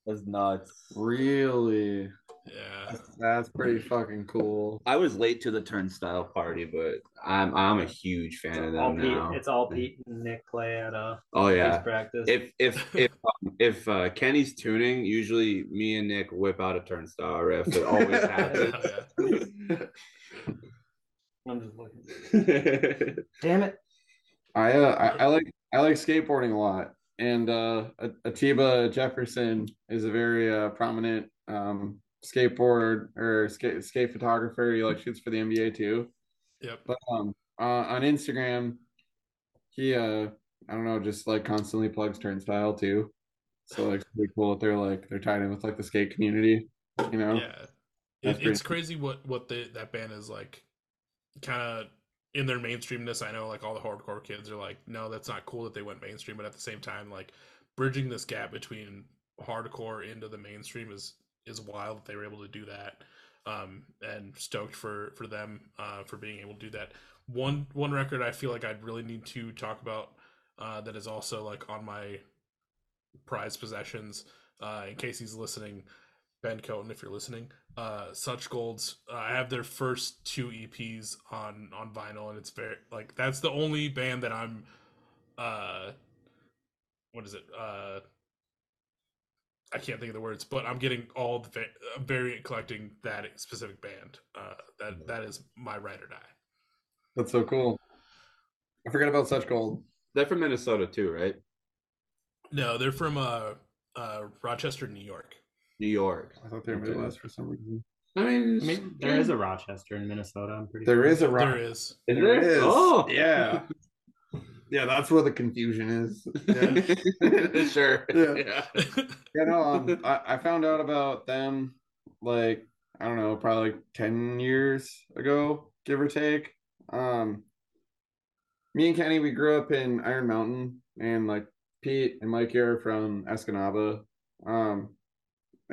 That's nuts. Really? Yeah. That's pretty fucking cool. I was late to the Turnstile party, but I'm a huge fan of them now. It's all Pete and Nick play at practice. If Kenny's tuning, usually me and Nick whip out a Turnstile riff. It always happens. I'm just looking. Damn it. I like skateboarding a lot. And Atiba Jefferson is a very prominent skateboard or skate photographer. He like shoots for the NBA too. Yep. But on Instagram, he I don't know, just like constantly plugs Turnstile too. So like, it's pretty cool that they're tied in with like the skate community. You know. Yeah. It's crazy what that band is like, kind of. In their mainstreamness, I know like all the hardcore kids are like, no, that's not cool that they went mainstream, but at the same time, like bridging this gap between hardcore into the mainstream is wild that they were able to do that. And stoked for them for being able to do that. One record I feel like I'd really need to talk about that is also like on my prized possessions, in case he's listening, Ben Coaten, if you're listening, Such Golds. I have their first two EPs on vinyl, and it's very like, that's the only band that I'm I can't think of the words, but I'm getting all the variant collecting that specific band. That is my ride or die. That's so cool. I forgot about Such Gold. They're from Minnesota too, right? No, they're from Rochester, New York. New York. I thought they were Midwest for some reason. I mean there is a Rochester in Minnesota, I'm pretty sure. There is. Oh yeah. Yeah, that's where the confusion is. Yeah. Sure. Yeah. You know, I found out about them like, I don't know, probably 10 years ago, give or take. Me and Kenny, we grew up in Iron Mountain, and like Pete and Mike here are from Escanaba.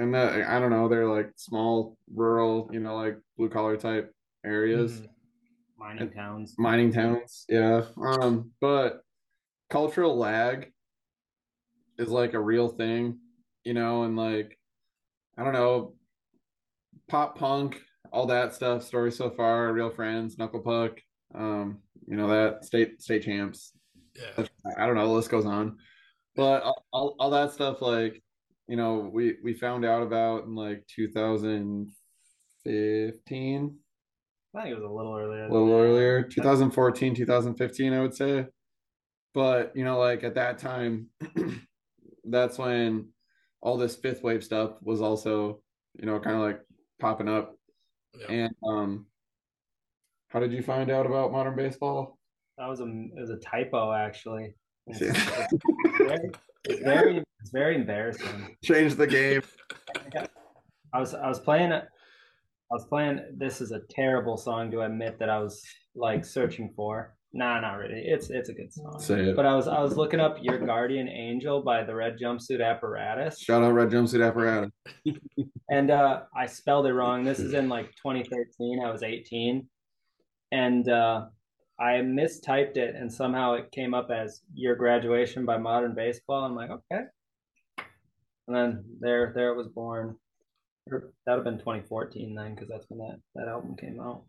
And I don't know, they're like small, rural, you know, like blue collar type areas, towns. Mining towns, yeah. But cultural lag is like a real thing, you know, and like, I don't know, pop punk, all that stuff. Story So Far, Real Friends, Knuckle Puck, you know, that state champs. Yeah. I don't know, the list goes on, but all that stuff like. You know, we found out about in like 2015. I think it was a little earlier, 2014, 2015, I would say. But, you know, like at that time, that's when all this fifth wave stuff was also, you know, kind of like popping up. Yep. And how did you find out about Modern Baseball? That was a typo, actually. Yeah. It's very embarrassing. Change the game. I was playing. This is a terrible song to admit that I was like searching for. Nah, not really. It's a good song. Say it. But I was looking up "Your Guardian Angel" by the Red Jumpsuit Apparatus. Shout out Red Jumpsuit Apparatus. And I spelled it wrong. This is in like 2013. I was 18, and I mistyped it, and somehow it came up as "Your Graduation" by Modern Baseball. I'm like, okay. And then there it was born. That would have been 2014 then, because that's when that album came out.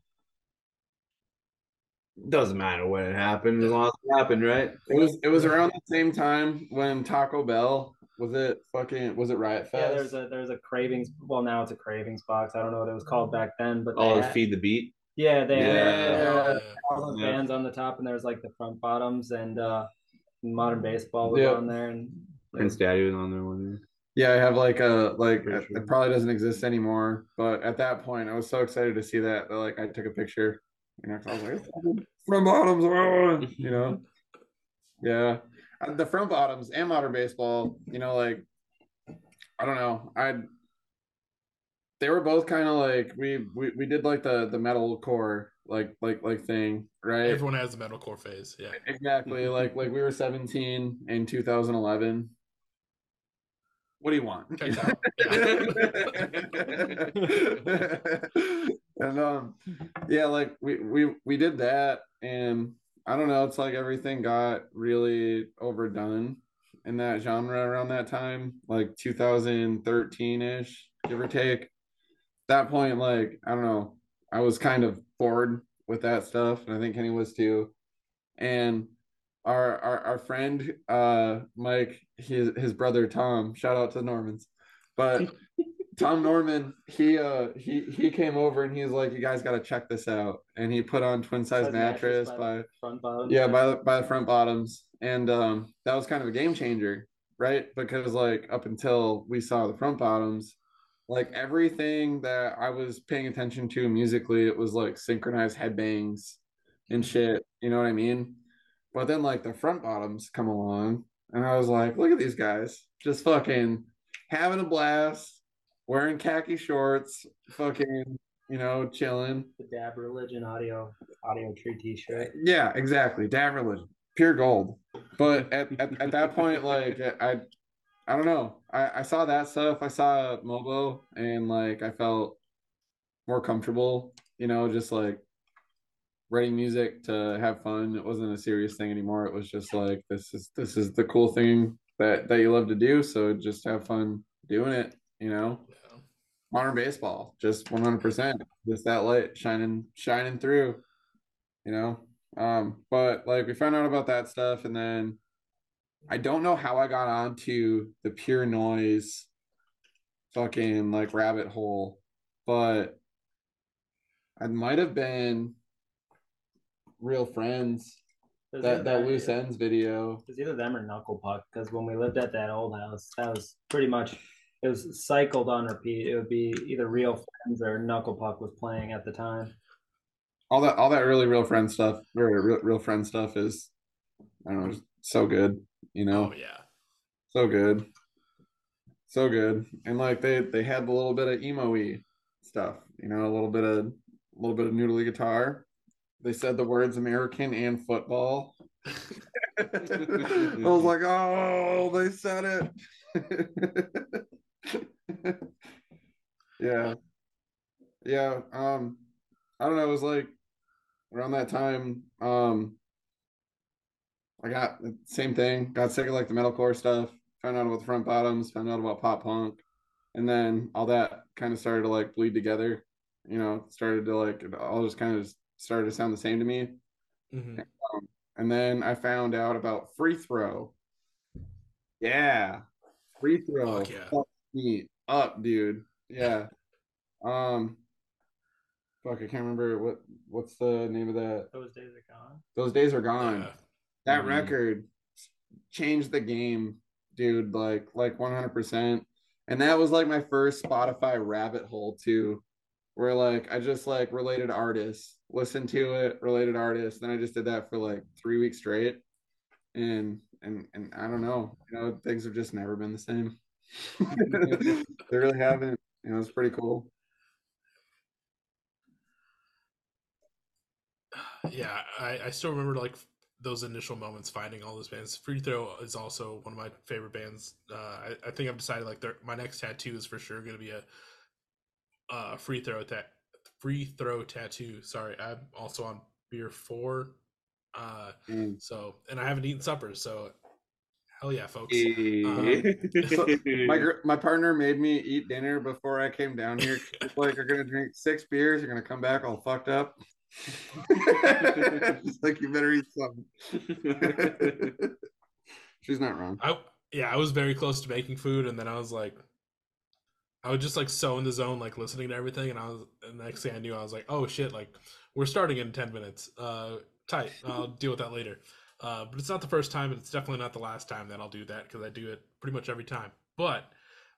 Doesn't matter when it happened, as long as it happened, right? It was around the same time when Taco Bell was it Riot Fest? Yeah, there's a Cravings. Well, now it's a Cravings box. I don't know what it was called back then, but Feed the Beat. Yeah, there were all the bands on the top, and there was like the Front Bottoms and Modern Baseball was on there, and Prince Daddy was on there one day. Yeah, I have like a it probably doesn't exist anymore, but at that point I was so excited to see that I took a picture. You know, 'cause I was like, Front Bottoms are on, you know. Yeah, the Front Bottoms and Modern Baseball, you know, like, I don't know, they were both kind of like, we did like the metal core like thing, right? Everyone has the metal core phase. Yeah, exactly. like we were 17 in 2011. What do you want? And we did that, and I don't know, it's like everything got really overdone in that genre around that time, like 2013-ish, give or take. At that point, like, I don't know, I was kind of bored with that stuff, and I think Kenny was too. And our friend Mike, his brother Tom, shout out to Normans, but Tom Norman, he came over and he was like, you guys got to check this out. And he put on Twin Size Mattress by the Front Bottoms. And that was kind of a game changer, right? Because like up until we saw the Front Bottoms, like everything that I was paying attention to musically, it was like synchronized headbangs and shit. You know what I mean? But then like the Front Bottoms come along, and I was like, look at these guys just fucking having a blast. Wearing khaki shorts, fucking, you know, chilling. The Dab Religion audio tree t-shirt. Yeah, exactly. Dab Religion, pure gold. But at that point, like, I don't know. I saw that stuff. I saw Mobo, and like I felt more comfortable, you know, just like writing music to have fun. It wasn't a serious thing anymore. It was just like, this is the cool thing that you love to do. So just have fun doing it. You know, yeah. Modern Baseball, just 100%, just that light shining through, you know. But like we found out about that stuff, and then I don't know how I got onto the Pure Noise fucking like rabbit hole, but I might have been Real Friends. That Loose Ends video. It was either them or Knuckle Puck, because when we lived at that old house, that was pretty much. It was cycled on repeat. It would be either Real Friends or Knuckle Puck was playing at the time. All that really Real Friends stuff, real Friends stuff is, I don't know, so good, you know? Oh, yeah. So good. And like they had a little bit of emo-y stuff, you know, a little bit of noodly guitar. They said the words American and football. I was like, oh, they said it. yeah I don't know, it was like around that time I got the same thing, got sick of like the metalcore stuff, found out about the Front Bottoms, found out about pop punk, and then all that kind of started to like bleed together, you know, started to sound the same to me. Mm-hmm. And then I found out about Free Throw. Yeah, Free Throw. Fuck yeah. Me up, dude. Yeah. Fuck, I can't remember what's the name of that. Those Days Are Gone. That record changed the game, dude, like 100%. And that was like my first Spotify rabbit hole too, where like I just like related artists, listened to it, related artists, then I just did that for like 3 weeks straight. And I don't know, you know, things have just never been the same. They really haven't, you know. It's pretty cool. Yeah, I still remember like those initial moments finding all those bands. Free Throw is also one of my favorite bands. I think I've decided like my next tattoo is for sure going to be a Free Throw tattoo. Sorry, I'm also on beer 4. So, and I haven't eaten supper, so hell yeah, folks. So my partner made me eat dinner before I came down here. It's like, you're gonna drink 6 beers, you're gonna come back all fucked up. It's like, you better eat something. She's not wrong. I was very close to making food, and then I was like, I was just like so in the zone, like listening to everything, and the next thing I knew, I was like, oh shit, like We're starting in 10 minutes. Tight. I'll deal with that later. But it's not the first time, and it's definitely not the last time that I'll do that, because I do it pretty much every time. But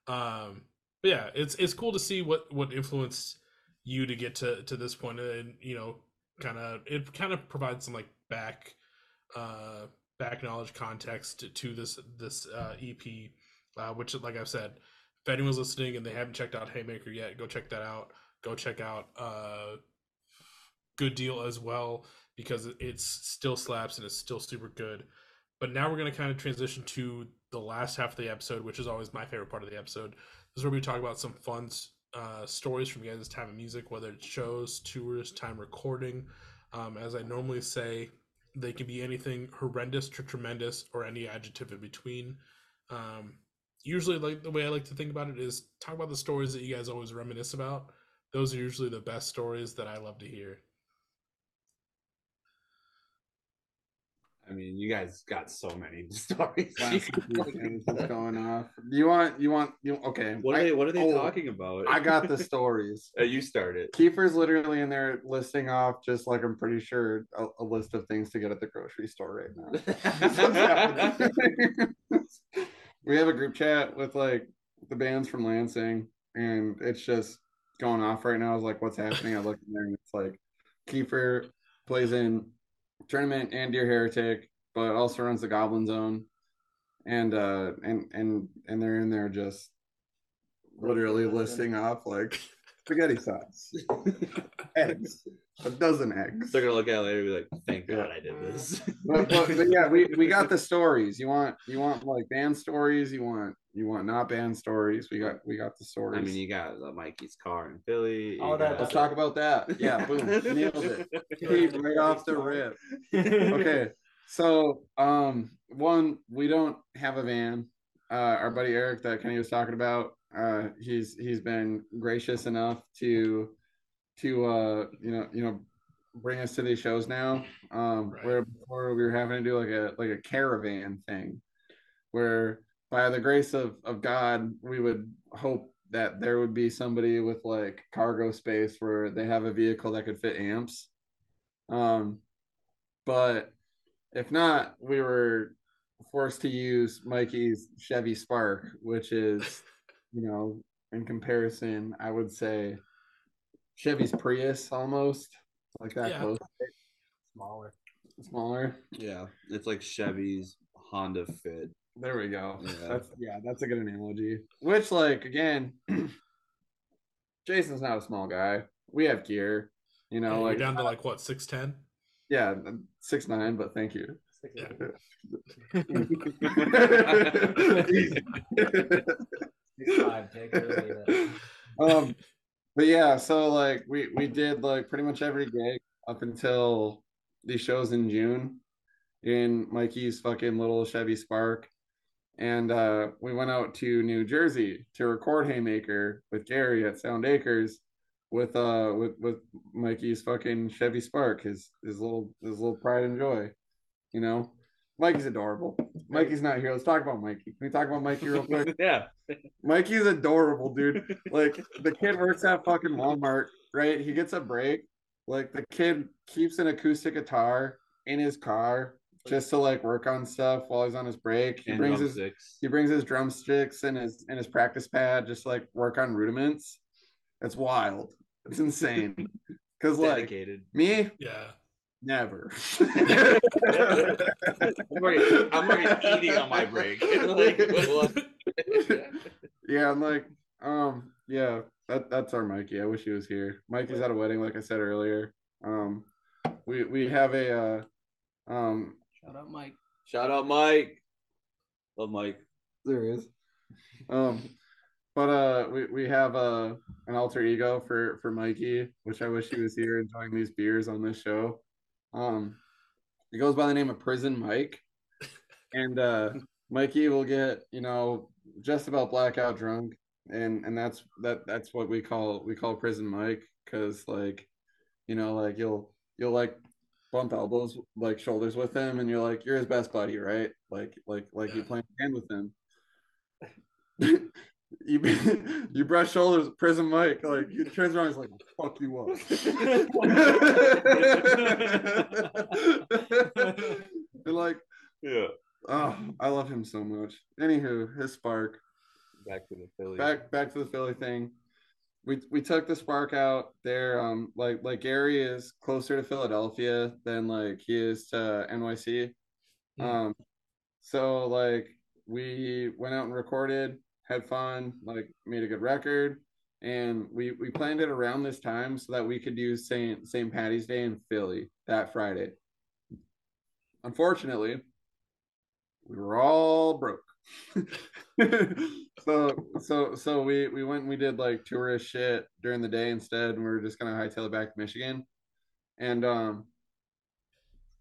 yeah, it's cool to see what influenced you to get to this point, and you know, it kind of provides some like back knowledge, context to this EP, which, like I've said, if anyone's listening and they haven't checked out Haymaker yet, go check that out. Go check out Good Deal as well, because it's still slaps and it's still super good. But now we're going to kind of transition to the last half of the episode, which is always my favorite part of the episode. This is where we talk about some fun stories from you guys' time in music, whether it's shows, tours, time recording. As I normally say, they can be anything horrendous to tremendous, or any adjective in between. Usually, like, the way I like to think about it is talk about the stories that you guys always reminisce about. Those are usually the best stories that I love to hear. I mean, you guys got so many stories. Going off. You want? Okay. What are they talking about? I got the stories. You started. Kiefer's literally in there listing off just like I'm pretty sure a list of things to get at the grocery store right now. We have a group chat with like the bands from Lansing, and it's just going off right now. I was like, "What's happening?" I look in there, and it's like Kiefer plays in Tournament and Dear Heretic, but also runs the Goblin Zone, and they're in there just literally listing off like spaghetti sauce, eggs, a dozen eggs. They're gonna look at it later and be like, "Thank God I did this." But yeah, we got the stories. You want like band stories. You want not band stories. We got the stories. I mean, you got Mikey's car in Philly. Oh, let's talk about that. Yeah, boom, nailed it. Right off the rip. Okay, so one, we don't have a van. Our buddy Eric that Kenny was talking about, he's been gracious enough to you know bring us to these shows now. Right. Where before we were having to do like a caravan thing, where by the grace of God, we would hope that there would be somebody with like cargo space where they have a vehicle that could fit amps. But if not, we were forced to use Mikey's Chevy Spark, which is, you know, in comparison, I would say Chevy's Prius almost, like that. Yeah. Close. Smaller. Yeah, it's like Chevy's Honda Fit. There we go. Yeah. That's a good analogy. Which, like, again, Jason's not a small guy. We have gear, you know. Like, you're down to like what, 6'10"? Yeah, 6'9", but thank you. Yeah. But yeah, so like we did like pretty much every gig up until these shows in June in Mikey's fucking little Chevy Spark. And we went out to New Jersey to record Haymaker with Gary at Sound Acres with Mikey's fucking Chevy Spark, his little pride and joy, you know. Mikey's adorable. Mikey's not here. Let's talk about Mikey. Can we talk about Mikey real quick? Yeah. Mikey's adorable, dude. Like, the kid works at fucking Walmart, right? He gets a break. Like, the kid keeps an acoustic guitar in his car just to like work on stuff while he's on his break. He brings his drumsticks and his practice pad just to, like, work on rudiments. It's wild. It's insane. Because like me, yeah, never. I'm like eating on my break. Yeah, I'm like, yeah, that's our Mikey. I wish he was here. Mikey's at a wedding, like I said earlier. We have a shout out Mike. Love Mike. There he is. But we have an alter ego for Mikey, which I wish he was here enjoying these beers on this show. He goes by the name of Prison Mike, and Mikey will get, you know, just about blackout drunk, and that's what we call Prison Mike, because like, you know, like you'll like bump elbows, like shoulders with him, and you're like, you're his best buddy, right? Like you play a hand with him. You brush shoulders with Prison Mike. Like, he turns around, he's like, fuck you up. And like, yeah. Oh, I love him so much. Anywho, his spark. Back to the Philly thing. We took the spark out there. Like Gary is closer to Philadelphia than like he is to NYC. So like we went out and recorded, had fun, like made a good record, and we planned it around this time so that we could do St. Patty's Day in Philly that Friday. Unfortunately, we were all broke. So we went and we did like tourist shit during the day instead, and we were just gonna hightail it back to Michigan. And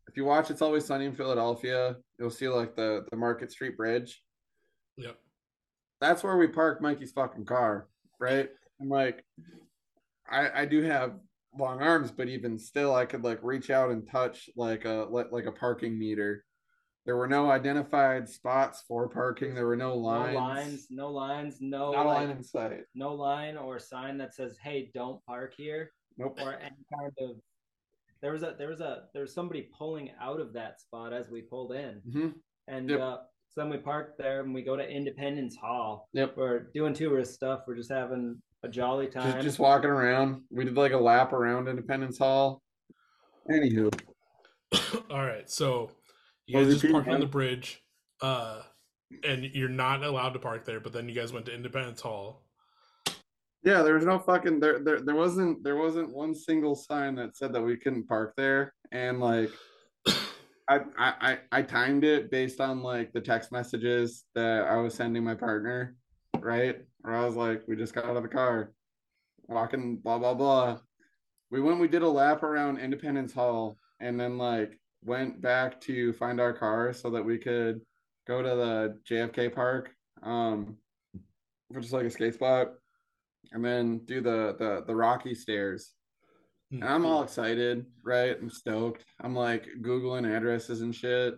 if you watch It's Always Sunny in Philadelphia, you'll see like the Market Street Bridge. Yep. That's where we parked Mikey's fucking car, right? And like I do have long arms, but even still I could like reach out and touch like a parking meter. There were no identified spots for parking. There were no lines. No lines. Not a line in sight. No line or sign that says, "Hey, don't park here." Nope. Or any kind of. There was somebody pulling out of that spot as we pulled in, mm-hmm. and yep. So then we parked there and we go to Independence Hall. Yep. We're doing tourist stuff. We're just having a jolly time. Just walking around. We did like a lap around Independence Hall. Anywho. All right, so. You guys just parked on the bridge, and you're not allowed to park there. But then you guys went to Independence Hall. Yeah, there was no fucking there wasn't one single sign that said that we couldn't park there. And like, I timed it based on like the text messages that I was sending my partner, right? Where I was like, we just got out of the car, walking, blah blah blah. We did a lap around Independence Hall, and then like. Went back to find our car so that we could go to the JFK Park, which is like a skate spot, and then do the Rocky Stairs. And I'm all excited, right? I'm stoked. I'm like Googling addresses and shit.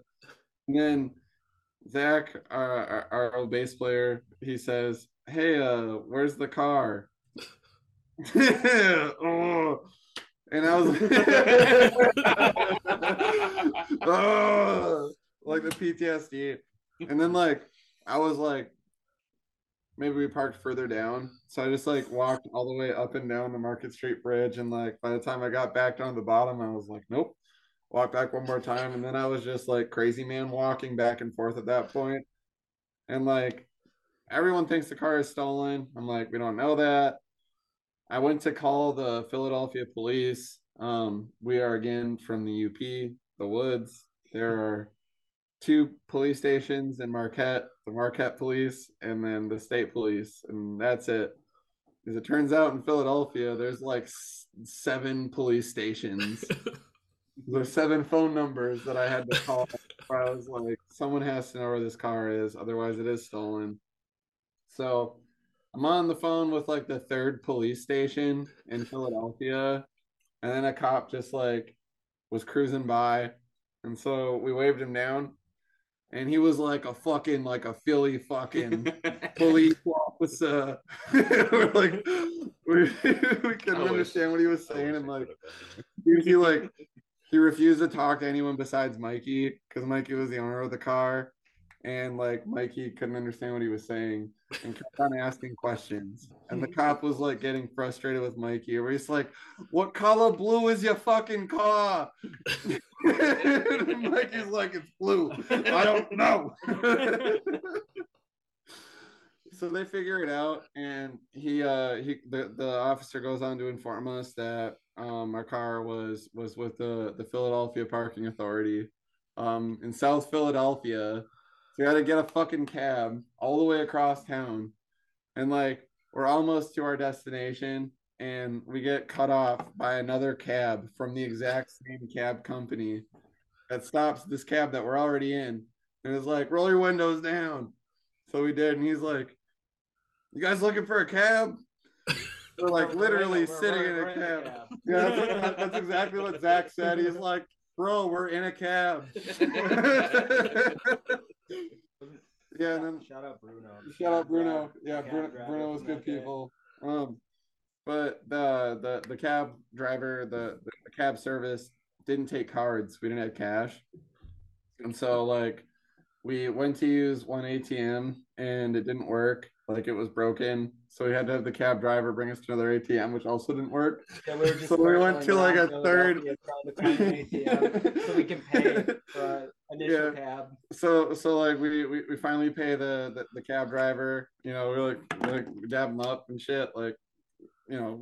And then Zach, our old bass player, he says, "Hey, where's the car?" Oh. And I was oh, like the PTSD. And then like I was like, maybe we parked further down. So I just like walked all the way up and down the Market Street Bridge. And like by the time I got back down to the bottom, I was like, nope. Walked back one more time. And then I was just like crazy man walking back and forth at that point. And like everyone thinks the car is stolen. I'm like, we don't know that. I went to call the Philadelphia police. We are again from the UP, the woods. There are two police stations in Marquette, the Marquette police, and then the state police. And that's it. As it turns out in Philadelphia, there's like 7 police stations. There's 7 phone numbers that I had to call. Where I was like, someone has to know where this car is. Otherwise it is stolen. So I'm on the phone with like the 3rd police station in Philadelphia, and then a cop just like was cruising by, and so we waved him down, and he was like a fucking like a Philly fucking police officer. We're like we couldn't understand what he was saying, and like he refused to talk to anyone besides Mikey because Mikey was the owner of the car. And like Mikey couldn't understand what he was saying and kept on asking questions. And the cop was like getting frustrated with Mikey. Where he's like, "What color blue is your fucking car?" And Mikey's like, "It's blue. I don't know." So they figure it out, and the officer goes on to inform us that our car was with the Philadelphia Parking Authority in South Philadelphia. We had to get a fucking cab all the way across town, and like we're almost to our destination, and we get cut off by another cab from the exact same cab company that stops this cab that we're already in, and it's like, roll your windows down. So we did, and he's like, "You guys looking for a cab?" We're like literally sitting in a cab. Yeah, that's exactly what Zach said. He's like, "Bro, we're in a cab." Yeah, and then shout out Bruno. Yeah, Bruno was good people. But the cab driver, the cab service didn't take cards. We didn't have cash, and so like we went to use one ATM and it didn't work. Like it was broken, so we had to have the cab driver bring us to another ATM, which also didn't work. Yeah, we were just so we went to like a third ATM so we can pay for initial cab. So like we finally pay the cab driver. You know, we dab him up and shit. Like, you know,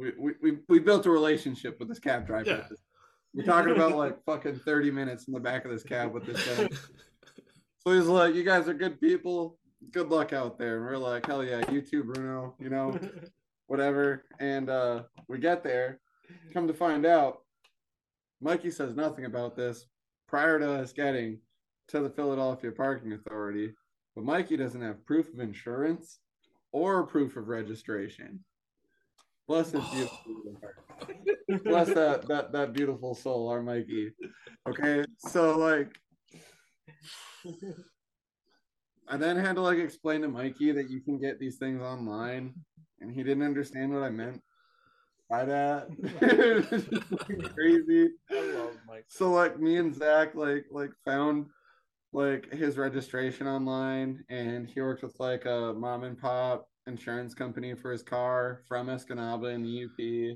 we built a relationship with this cab driver. Yeah. We're talking about like fucking 30 minutes in the back of this cab with this guy. So he's like, "You guys are good people. Good luck out there." And we're like, "Hell yeah, you too, Bruno," you know, whatever. And we get there. Come to find out, Mikey says nothing about this prior to us getting to the Philadelphia Parking Authority, but Mikey doesn't have proof of insurance or proof of registration. Bless his beautiful heart. Bless that beautiful soul, our Mikey. Okay, so like I then had to like explain to Mikey that you can get these things online, and he didn't understand what I meant by that. It was just crazy. I love Mikey. So like me and Zach like found like his registration online, and he worked with like a mom and pop insurance company for his car from Escanaba in the UP.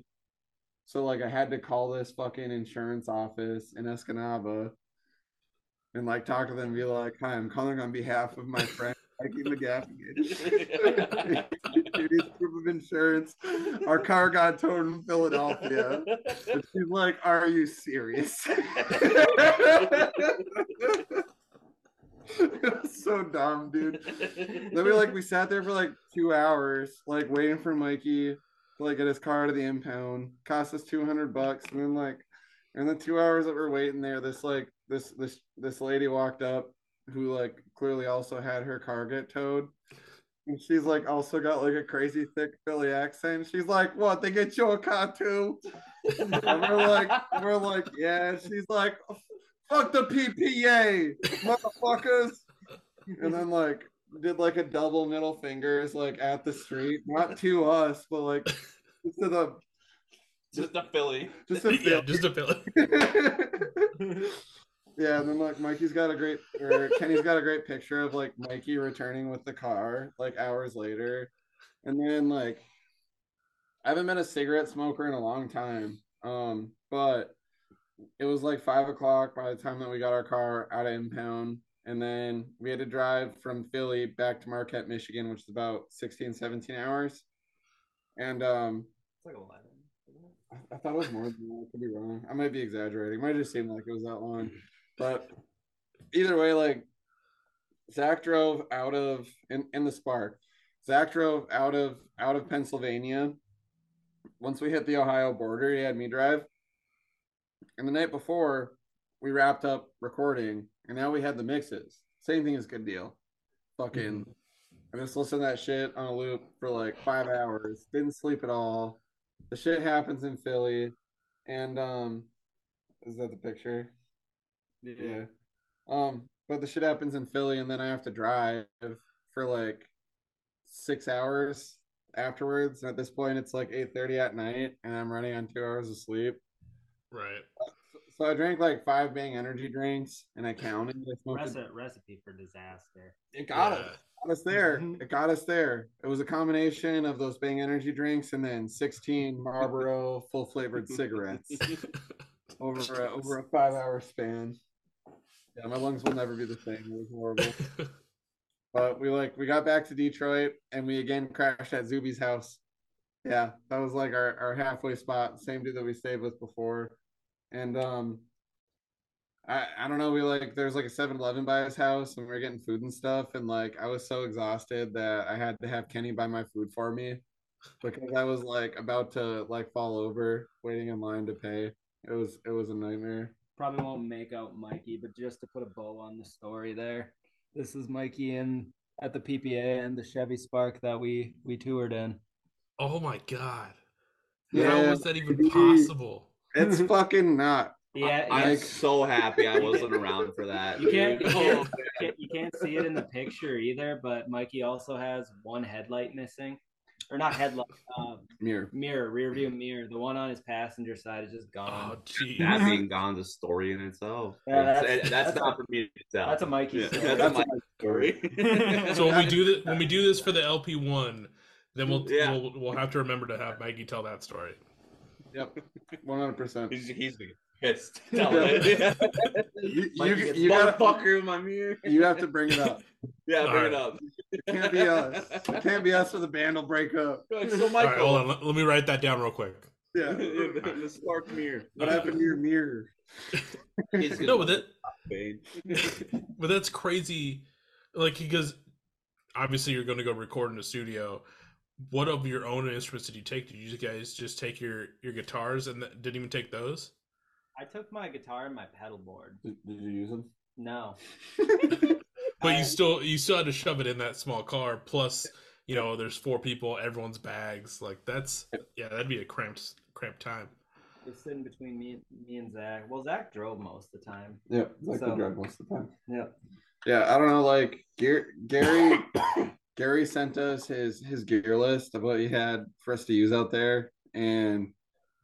So like I had to call this fucking insurance office in Escanaba and like talk to them and be like, "Hi, I'm calling on behalf of my friend Mikey McGaffigan. He's proof of insurance. Our car got towed in Philadelphia." And she's like, "Are you serious?" It was so dumb, dude. Then we sat there for like 2 hours, like waiting for Mikey to like get his car to the impound. Cost us $200, and then like in the 2 hours that we're waiting there, this lady walked up who like clearly also had her car get towed, and she's like also got like a crazy thick Philly accent. She's like, "What? They get you a car too?" And we're like, "Yeah." She's like, "Fuck the PPA, motherfuckers." And then like did like a double middle fingers like at the street, not to us, but like to the just a Philly. Yeah, and then like Kenny's got a great picture of like Mikey returning with the car like hours later. And then like I haven't been a cigarette smoker in a long time, but it was like 5 o'clock by the time that we got our car out of impound, and then we had to drive from Philly back to Marquette, Michigan, which is about 16-17 hours. And it's like 11. I thought it was more than that. I could be wrong. I might be exaggerating. It might just seem like it was that long. But either way, like Zach drove out of in the Spark. Zach drove out of Pennsylvania. Once we hit the Ohio border, he had me drive. And the night before, we wrapped up recording, and now we had the mixes. Same thing as Good Deal. Fucking, I just listened to that shit on a loop for like 5 hours. Didn't sleep at all. The shit happens in Philly, and is that the picture? Yeah. But the shit happens in Philly, and then I have to drive for like 6 hours afterwards. And at this point, it's like 8:30 at night, and I'm running on 2 hours of sleep. Right. So I drank like 5 Bang energy drinks, and I counted. That's a recipe for disaster. It got us there. It was a combination of those Bang energy drinks and then 16 Marlboro full flavored cigarettes over a 5 hour span. Yeah, my lungs will never be the same. It was horrible. But we got back to Detroit, and we again crashed at Zuby's house. Yeah, that was like our halfway spot, same dude that we stayed with before. And I don't know, we like there's like a 7-Eleven by his house, and we were getting food and stuff, and like I was so exhausted that I had to have Kenny buy my food for me because I was like about to like fall over waiting in line to pay. It was a nightmare. Probably won't make out Mikey, but just to put a bow on the story there, this is Mikey in at the PPA and the Chevy Spark that we toured in. Oh my God. Yeah. How was that even possible? It's fucking not. Yeah, I'm so happy I wasn't around for that. You can't see it in the picture either, but Mikey also has one headlight missing. Or not headlight, mirror, rearview mirror. The one on his passenger side is just gone. Oh, geez. That being gone is a story in itself. Yeah, that's not for me to tell. That's a Mikey story. Yeah, that's a Mikey story. So when we do this for the LP1, then we'll have to remember to have Mikey tell that story. Yep, 100%. He's the pissed. Tell it. You gotta fucker with my mirror. You have to bring it up. Yeah, bring it up. It can't be us. It can't be us, or the band will break up. So Michael, right, hold on. Let me write that down real quick. Yeah, the spark mirror. What happened to your mirror? No, with it. But that's crazy. Like, because obviously you're going to go record in the studio. What of your own instruments did you take? Did you guys just take your guitars and didn't even take those? I took my guitar and my pedal board. Did you use them? No. But you still had to shove it in that small car. Plus, you know, there's 4 people, everyone's bags. Like that'd be a cramped time. It's sitting between me and Zach. Well, Zach drove most of the time. Yeah, Zach drove most of the time. Yeah. Yeah, I don't know. Like Gary sent us his gear list of what he had for us to use out there, and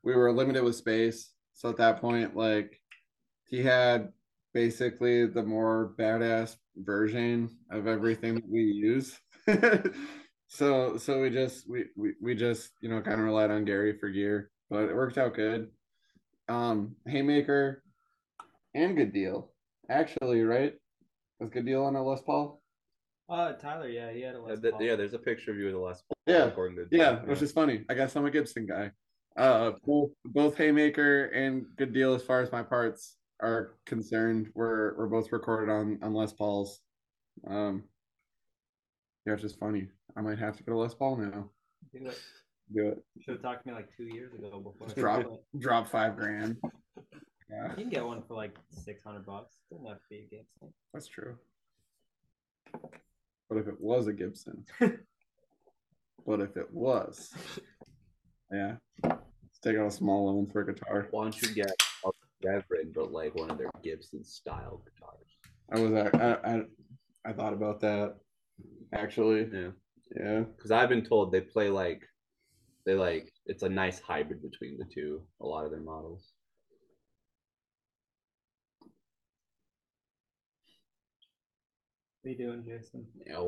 we were limited with space. So at that point, like, he had basically the more badass version of everything that we use. so we just you know, kind of relied on Gary for gear, but it worked out good. Haymaker and Good Deal, actually, right? Was Good Deal on a Les Paul? Tyler, yeah, he had a Les Paul. Yeah, there's a picture of you with a Les Paul. Yeah, which is funny. I guess I'm a Gibson guy. Both Haymaker and Good Deal, as far as my parts are concerned, were both recorded on Les Pauls. Yeah, it's just funny. I might have to go to Les Paul now. Do it. You should have talked to me like 2 years ago before. Drop $5,000. Yeah. You can get one for like $600. Doesn't have to be a Gibson. That's true. What if it was a Gibson? What if it was? Yeah. Let's take out a small loan for a guitar. Why don't you get a Reverend, but like one of their Gibson style guitars? I thought about that, actually. Yeah. Because I've been told they play like it's a nice hybrid between the two. A lot of their models. What are you doing, Jason? Yeah.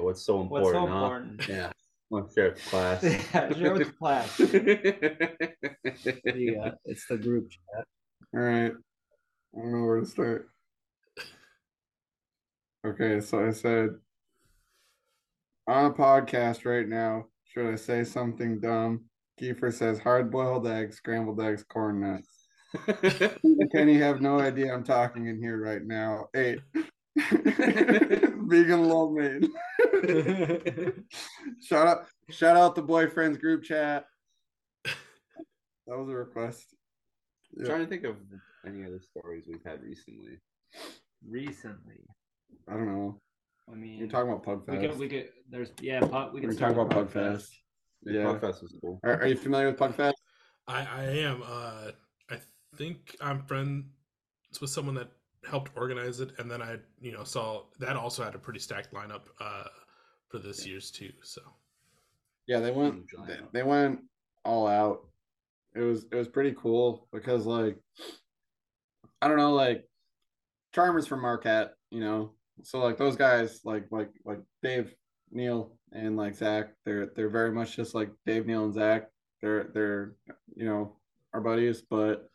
What's so important? What's so important? Huh? Yeah. I'm sure it's class. Yeah, sure it's class. Yeah, it's the group chat. All right. I don't know where to start. Okay, so I said, on a podcast right now, should I say something dumb? Kiefer says hard-boiled eggs, scrambled eggs, corn nuts. Kenny, have no idea I'm talking in here right now. 8. Vegan lo mein. Shout out the boyfriends group chat. That was a request. Yeah. I'm trying to think of any other stories we've had recently. I don't know. I mean, you're talking about Pugfest. We can talk about Pugfest. Yeah, Pugfest was cool. Are you familiar with Pugfest? I am. I think I'm friends with someone that helped organize it, and then I, you know, saw that also had a pretty stacked lineup for this year's too. So yeah, they went all out. It was pretty cool because, like, I don't know, like Charmer's from Marquette, you know, so like those guys like Dave, Neil, and like Zach, they're very much just like Dave, Neil, and Zach. They're you know, our buddies, but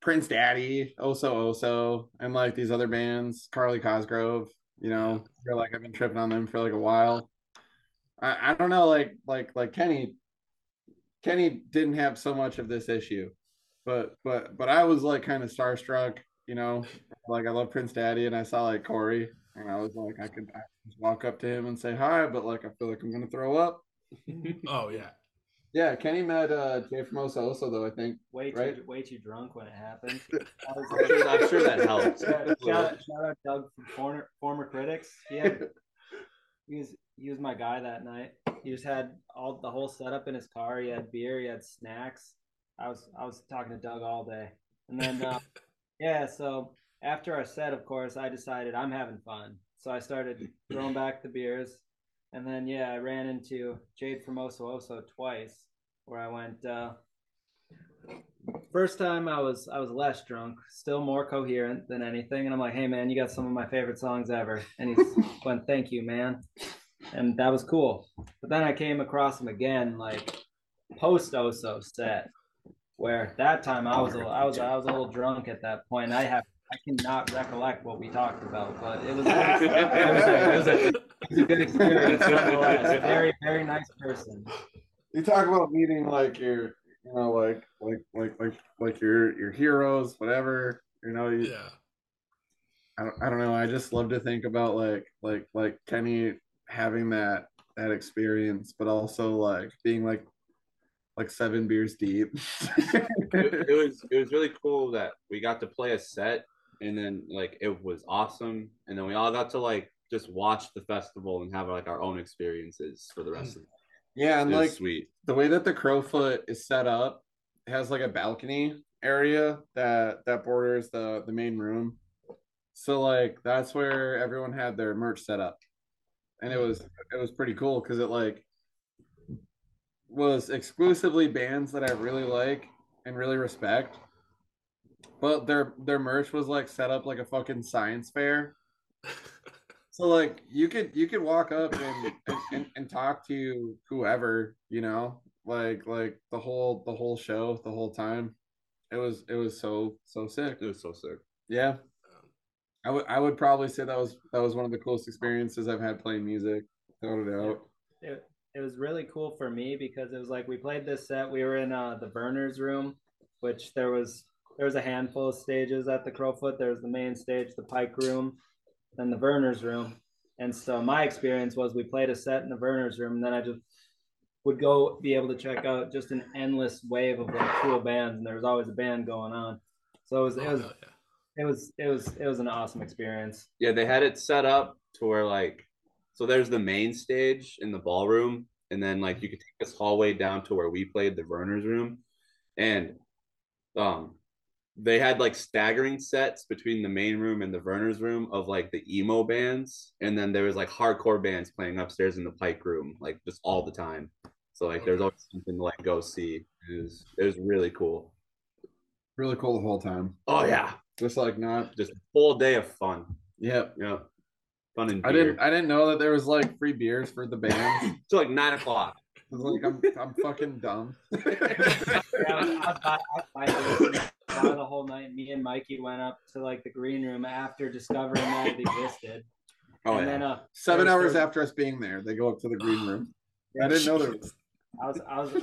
Prince Daddy, Oso Oso, and like these other bands, Carly Cosgrove, you know, I feel like I've been tripping on them for like a while. I don't know, like Kenny didn't have so much of this issue, but I was like kind of starstruck, you know, like I love Prince Daddy, and I saw like Corey, and I was like, I could just walk up to him and say hi, but like I feel like I'm gonna throw up. Oh yeah. Yeah, Kenny met Jay from Oso Oso, though, I think. Way too drunk when it happened. I'm sure that helped. Shout out Doug from former Critics. He was my guy that night. He just had the whole setup in his car. He had beer. He had snacks. I was talking to Doug all day. And then, yeah, so after our set, of course, I decided I'm having fun. So I started throwing back the beers. And then, yeah, I ran into Jade from Oso Oso twice, where I went, first time I was less drunk, still more coherent than anything. And I'm like, hey, man, you got some of my favorite songs ever. And he went, thank you, man. And that was cool. But then I came across him again, like post Oso set, where that time I was a little drunk at that point. I cannot recollect what we talked about, but it was a good experience. A very, very nice person. You talk about meeting like your, you know, like your heroes, whatever, you know. You, yeah. I don't know. I just love to think about like Kenny having that experience, but also like being like seven beers deep. it was really cool that we got to play a set, and then like it was awesome, and then we all got to like just watch the festival and have like our own experiences for the rest of it. Yeah, and like sweet. The way that the Crowfoot is set up, it has like a balcony area that borders the main room. So like that's where everyone had their merch set up, and it was pretty cool because it like was exclusively bands that I really like and really respect, but their merch was like set up like a fucking science fair. So like you could walk up and talk to whoever, you know, like the whole show, the whole time. It was so sick. It was so sick. Yeah, I would probably say that was one of the coolest experiences I've had playing music, without a doubt. It was really cool for me because it was like we played this set. We were in the Burners room, which there was a handful of stages at the Crowfoot. There was the main stage, the Pike room, then the Burners room. And so my experience was we played a set in the Burners room, and then I just would go be able to check out just an endless wave of like cool bands, and there was always a band going on. So it was an awesome experience. Yeah, they had it set up to where like, so there's the main stage in the ballroom, and then like you could take this hallway down to where we played the Verner's room, and they had like staggering sets between the main room and the Verner's room of like the emo bands, and then there was like hardcore bands playing upstairs in the Pike room, like just all the time. So like there's always something to like go see. It was really cool. Really cool the whole time. Oh yeah, just like not just a full day of fun. Yep. Yep. Fun and beer. I didn't know that there was like free beers for the band. It's like 9 o'clock. I was like, I'm fucking dumb. Yeah, I was the whole night. Me and Mikey went up to like the green room after discovering that it existed. Oh, and yeah. Then 7 hours after us being there, they go up to the green room. Yeah, I didn't know there was.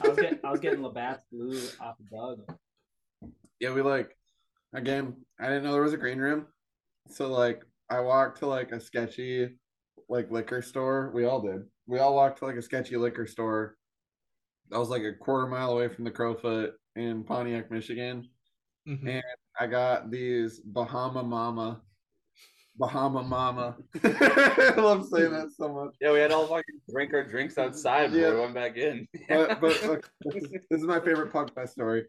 I was getting Labatt's Blue off the Doug. Yeah, we like again. I didn't know there was a green room, so like. I walked to like a sketchy like liquor store. We all did. We all walked to like a sketchy liquor store. I was like a quarter mile away from the Crowfoot in Pontiac, Michigan. Mm-hmm. And I got these Bahama Mama. I love saying that so much. Yeah, we had all fucking drink our drinks outside before we went back in. But look, this is my favorite Pugfest story.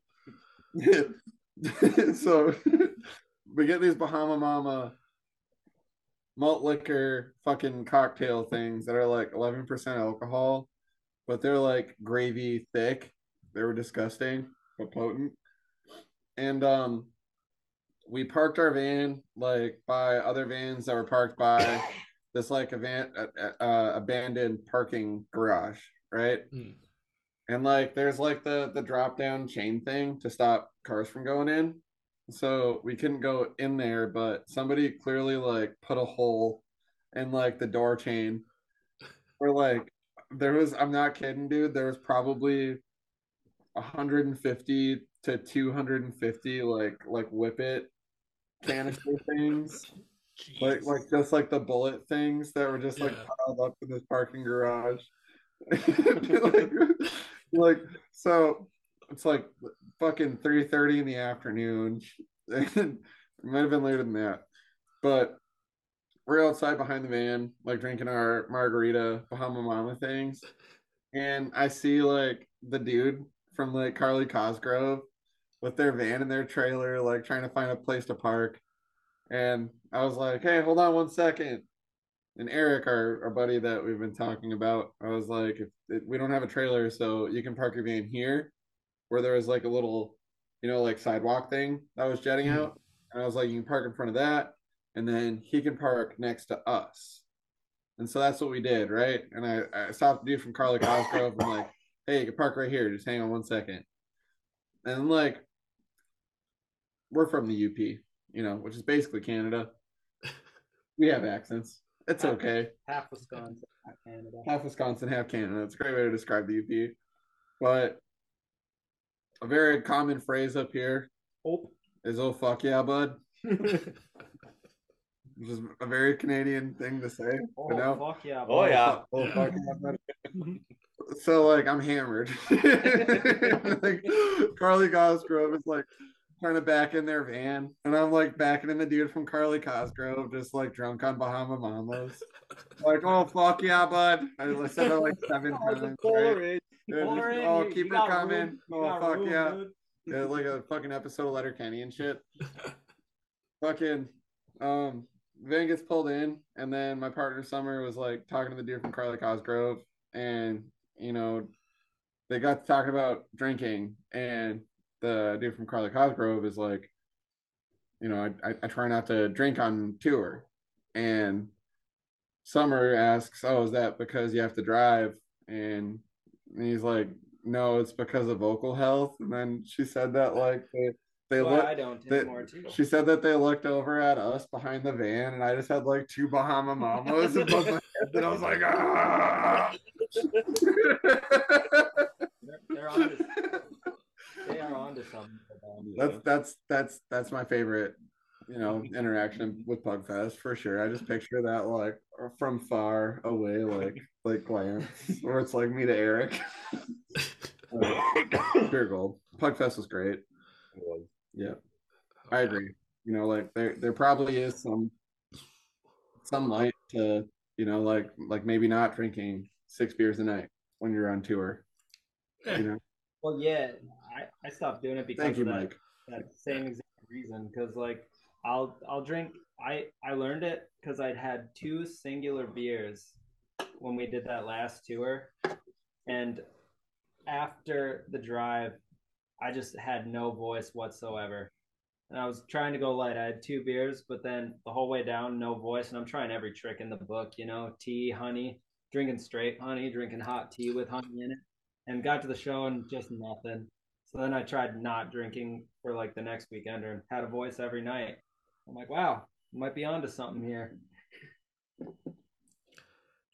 So we get these Bahama Mama malt liquor fucking cocktail things that are like 11% alcohol, but they're like gravy thick. They were disgusting but potent. And we parked our van like by other vans that were parked by this like abandoned parking garage, right? Mm. And like there's like the drop down chain thing to stop cars from going in. So we couldn't go in there, but somebody clearly like put a hole in like the door chain. Or like there was, I'm not kidding, dude, there was probably 150 to 250 like whip it canister things. Jeez. Like just like the bullet things that were just like piled up in this parking garage. like so it's like fucking 3:30 in the afternoon. It might have been later than that. But we're outside behind the van, like drinking our margarita Bahama Mama things. And I see like the dude from like Carly Cosgrove with their van and their trailer, like trying to find a place to park. And I was like, hey, hold on one second. And Eric, our buddy that we've been talking about, I was like, we don't have a trailer, so you can park your van here, where there was like a little, you know, like sidewalk thing that was jetting out. And I was like, you can park in front of that, and then he can park next to us. And so that's what we did, right? And I stopped the dude from Carly Cosgrove and like, hey, you can park right here. Just hang on one second. And like, we're from the UP, you know, which is basically Canada. We have accents. It's okay. Half Wisconsin, half Canada. Half Wisconsin, half Canada. It's a great way to describe the UP. But a very common phrase up here is, oh, fuck yeah, bud. Which is a very Canadian thing to say. Oh, you know? Fuck yeah, bud. Oh, yeah. Oh, fuck yeah, bud. So, like, I'm hammered. Like, Carly Cosgrove is, like, trying to back in their van, and I'm like backing in the dude from Carly Cosgrove, just like drunk on Bahama Mamas. Like, oh fuck yeah, bud! I said it like seven times. Right? Oh, keep it coming! Oh fuck yeah! Yeah, like a fucking episode of Letterkenny and shit. Fucking van gets pulled in, and then my partner Summer was like talking to the dude from Carly Cosgrove, and you know, they got to talking about drinking and. The dude from Carly Cosgrove is like, you know, I try not to drink on tour. And Summer asks, oh, is that because you have to drive? And he's like, no, it's because of vocal health. And then she said that like they well, I don't they, more too. She said that they looked over at us behind the van, and I just had like two Bahama Mamas above my head, and I was like, ah. They're honest. They are onto something. That's my favorite, you know, interaction with Pugfest for sure. I just picture that like from far away, like glance, or it's like me to Eric. Pure gold. Pugfest was great. Yeah, I agree. You know, like there probably is some light to, you know, like maybe not drinking 6 beers a night when you're on tour. You know. Well, yeah, I stopped doing it because of that same exact reason. Because like, I'll drink. I learned it because I'd had 2 singular beers when we did that last tour, and after the drive, I just had no voice whatsoever. And I was trying to go light. I had 2 beers, but then the whole way down, no voice. And I'm trying every trick in the book, you know, tea, honey, drinking straight honey, drinking hot tea with honey in it. And got to the show and just nothing. So then I tried not drinking for like the next weekend and had a voice every night. I'm like, wow, might be onto something here.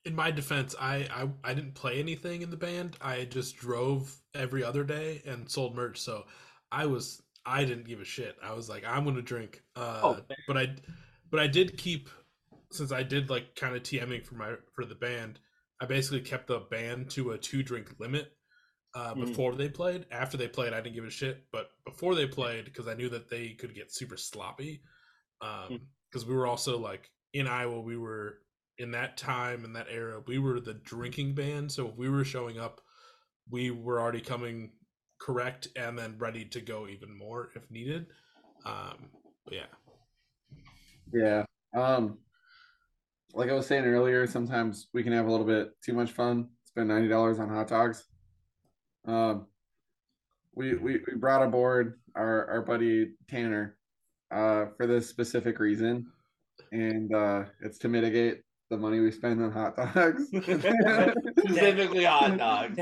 In my defense, I didn't play anything in the band. I just drove every other day and sold merch. So I didn't give a shit. I was like, I'm gonna drink. But I did keep, since I did like kind of TMing for the band. I basically kept the band to a 2-drink limit. Before they played. After they played, I didn't give a shit, but before they played, because I knew that they could get super sloppy, because we were also like in Iowa, we were in that time, in that era, we were the drinking band, so if we were showing up, we were already coming correct and then ready to go even more if needed. Like I was saying earlier, sometimes we can have a little bit too much fun. Spend $90 on hot dogs. We brought aboard our buddy Tanner for this specific reason, and it's to mitigate the money we spend on hot dogs. Specifically hot dogs.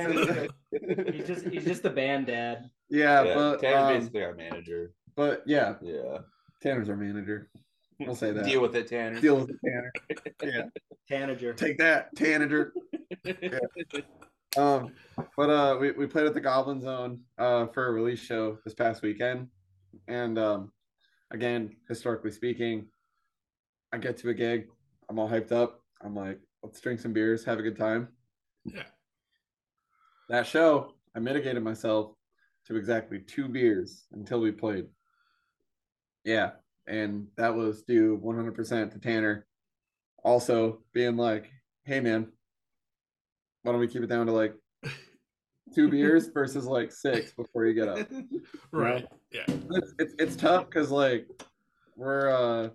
He's just the band dad. Yeah, but Tanner's basically our manager. But yeah, Tanner's our manager. We'll say that. Deal with it, Tanner. Deal with it, Tanner. Yeah. Tanager. Take that, Tanager. Yeah. But we played at the Goblin Zone for a release show this past weekend. And again, historically speaking, I get to a gig, I'm all hyped up. I'm like, let's drink some beers, have a good time. Yeah. That show, I mitigated myself to exactly 2 beers until we played. Yeah. And that was due 100% to Tanner also being like, hey man, why don't we keep it down to like two beers versus like six before you get up. Right. Yeah. It's tough because like we're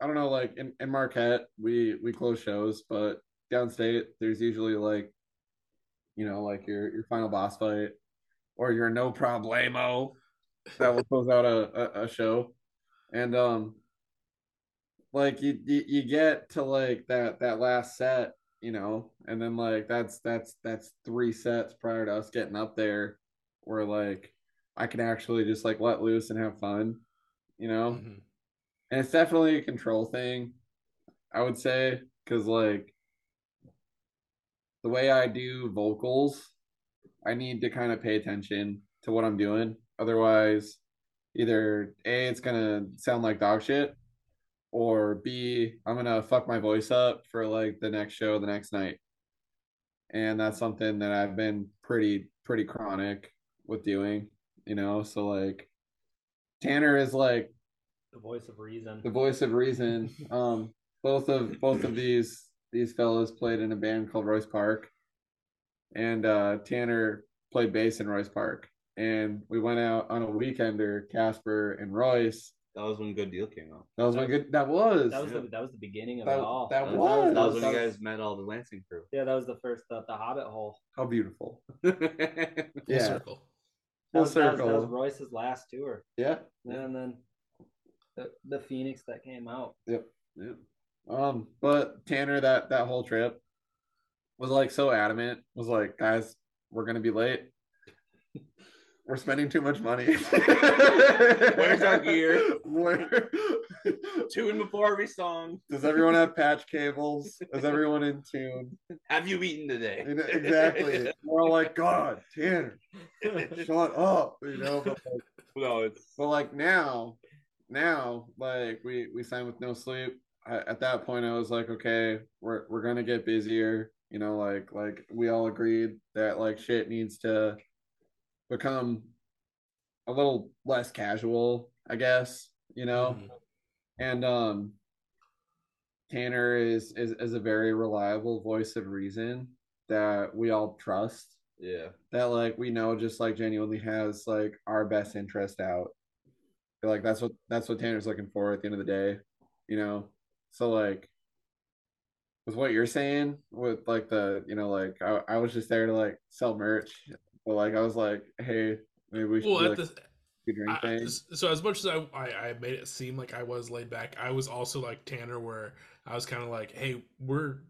I don't know, like in Marquette we close shows, but downstate there's usually like, you know, like your Final Boss Fight or your No Problemo that will close out a show. And like you get to like that last set, you know, and then like that's three sets prior to us getting up there where like I can actually just like let loose and have fun, you know. Mm-hmm. And it's definitely a control thing, I would say, because like the way I do vocals, I need to kind of pay attention to what I'm doing. Otherwise, either A, it's gonna sound like dog shit, or B, I'm gonna fuck my voice up for like the next show, the next night. And that's something that I've been pretty chronic with doing, you know. So like Tanner is like the voice of reason. The voice of reason. Both of these fellas played in a band called Royce Park, and Tanner played bass in Royce Park. And we went out on a weekender, Casper and Royce. That was when Good Deal came out. That was the beginning of it all. That was when you guys met all the Lansing crew. Yeah, that was the first the Hobbit hole. How beautiful. Full circle. That was Royce's last tour. Yeah. And then the Phoenix that came out. Yep. But Tanner, that whole trip was like so adamant, was like, guys, we're gonna be late. We're spending too much money. Where's our gear? Tune before every song. Does everyone have patch cables? Is everyone in tune? Have you eaten today? Exactly. We're like, God, Tanner, shut up, you know. But now, like we signed with No Sleep. At that point, I was like, okay, we're gonna get busier, you know. Like we all agreed that like shit needs to become a little less casual, I guess, you know. Mm-hmm. And Tanner is a very reliable voice of reason that we all trust. Yeah, that like we know just like genuinely has like our best interest out. Like that's what Tanner's looking for at the end of the day, you know. So like with what you're saying with like the, you know, like I was just there to like sell merch. But like I was like, hey, maybe we should do, like, drink. So as much as I made it seem like I was laid back, I was also like Tanner, where I was kind of like, hey, we're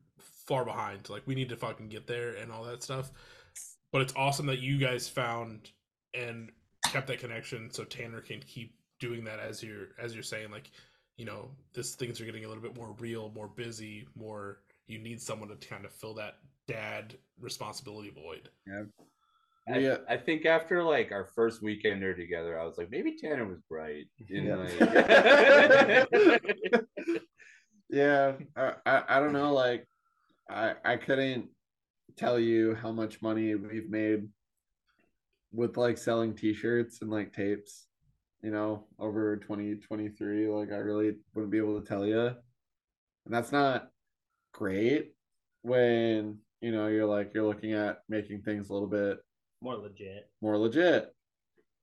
far behind. Like we need to fucking get there and all that stuff. But it's awesome that you guys found and kept that connection, so Tanner can keep doing that as you're saying, like, you know, these things are getting a little bit more real, more busy, more. You need someone to kind of fill that dad responsibility void. Yeah. Yeah. I think after like our first weekender together, I was like, maybe Tanner was right. Yeah, I don't know. Like, I couldn't tell you how much money we've made with like selling T-shirts and like tapes, you know, over 2023. Like, I really wouldn't be able to tell you, and that's not great when, you know, you're looking at making things a little bit more legit.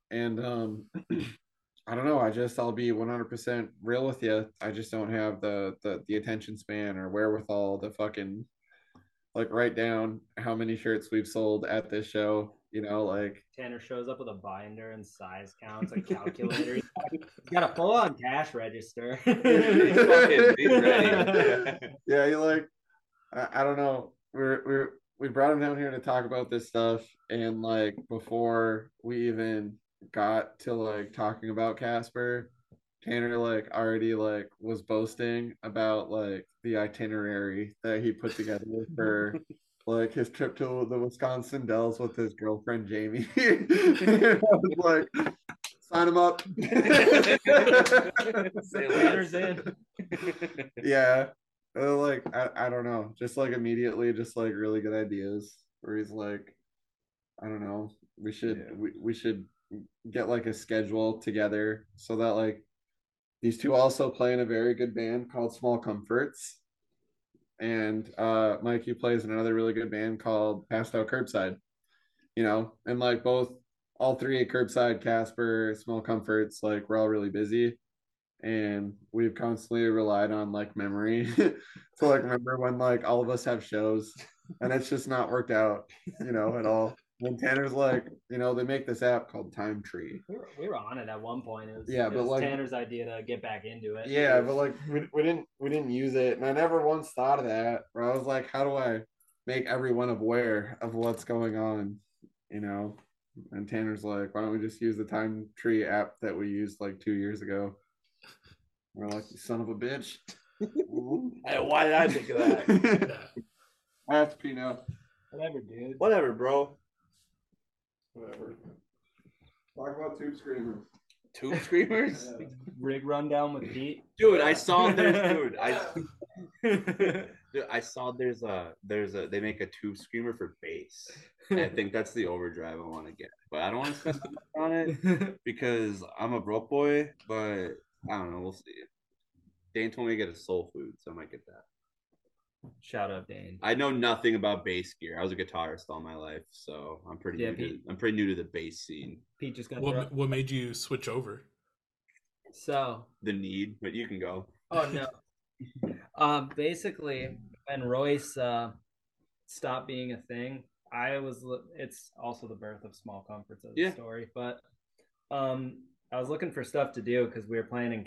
And I don't know, I'll be 100% real with you, I just don't have the attention span or wherewithal to fucking like write down how many shirts we've sold at this show, you know. Like Tanner shows up with a binder and size counts and calculator. He's got a full-on cash register. He's ready. Yeah, you're like, I don't know, we brought him down here to talk about this stuff, and like before we even got to like talking about Casper, Tanner like already like was boasting about like the itinerary that he put together for like his trip to the Wisconsin Dells with his girlfriend Jamie. I was like, sign him up. Yeah. Like I don't know, just like immediately just like really good ideas where he's like, I don't know, we should get like a schedule together so that like these two also play in a very good band called Small Comforts, and Mikey plays in another really good band called Passed Out Curbside, you know, and like both, all three at Curbside, Casper, Small Comforts, like we're all really busy. And we've constantly relied on like memory to like remember when like all of us have shows, and it's just not worked out, you know, at all. When Tanner's like, you know, they make this app called Time Tree. We were on it at one point. It was, yeah, but it was like Tanner's idea to get back into it. Yeah, but like we didn't use it, and I never once thought of that. Where I was like, how do I make everyone aware of what's going on, you know? And Tanner's like, why don't we just use the Time Tree app that we used like 2 years ago? We're like, you son of a bitch. Hey, why did I think of that? I have to pee now. Whatever, dude. Whatever, bro. Whatever. Talk about Tube Screamers. Tube Screamers? Rig Rundown with Pete. Dude, I saw there's they make a Tube Screamer for bass. And I think that's the overdrive I want to get. But I don't want to spend too much on it because I'm a broke boy, but I don't know. We'll see. Dane told me to get a soul food, so I might get that. Shout out, Dane. I know nothing about bass gear. I was a guitarist all my life, so I'm pretty new to the bass scene. Pete just got what made you switch over? So the need, but you can go. Oh no. Basically, when Royce stopped being a thing, it's also the birth of Small Comforts as a story, but I was looking for stuff to do because we were playing in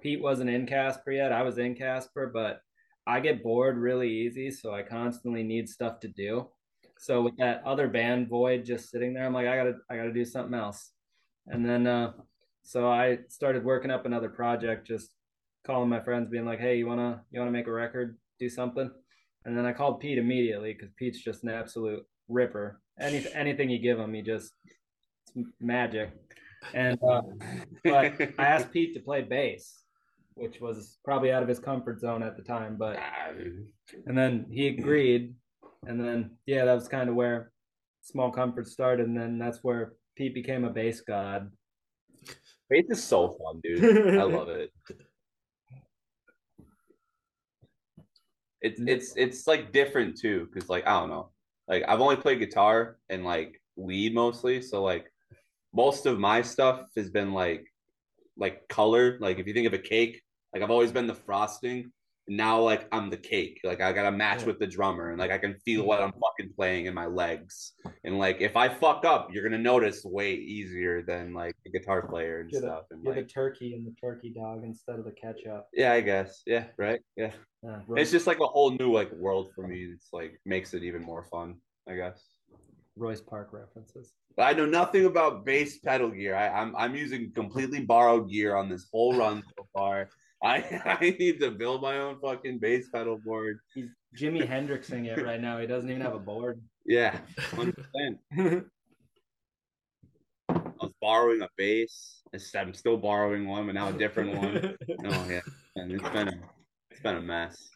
Pete wasn't in Casper yet. I was in Casper, but I get bored really easy, so I constantly need stuff to do. So with that other band Void just sitting there, I'm like, I gotta do something else. And then so I started working up another project, just calling my friends, being like, hey, you wanna make a record, do something? And then I called Pete immediately because Pete's just an absolute ripper. Anything you give him, it's magic. And but I asked Pete to play bass, which was probably out of his comfort zone at the time, but and then he agreed, and then that was kind of where Small Comfort started, and then that's where Pete became a bass god. Bass is so fun, dude. I love it. It's like different too, because like I don't know, like I've only played guitar and like lead mostly, so like most of my stuff has been like color. Like if you think of a cake, like I've always been the frosting. Now like I'm the cake. Like I gotta match with the drummer, and like I can feel what I'm fucking playing in my legs. And like if I fuck up, you're gonna notice way easier than like the guitar player and stuff. And you're like the turkey and the turkey dog instead of the ketchup. Yeah, I guess. Yeah, right. Yeah. It's just like a whole new like world for me. It's like makes it even more fun, I guess. Royce Park references. I know nothing about bass pedal gear. I'm using completely borrowed gear on this whole run so far. I need to build my own fucking bass pedal board. He's Jimi Hendrixing it right now. He doesn't even have a board. Yeah, 100%. I was borrowing a bass. I'm still borrowing one, but now a different one. Oh yeah, and it's been a mess.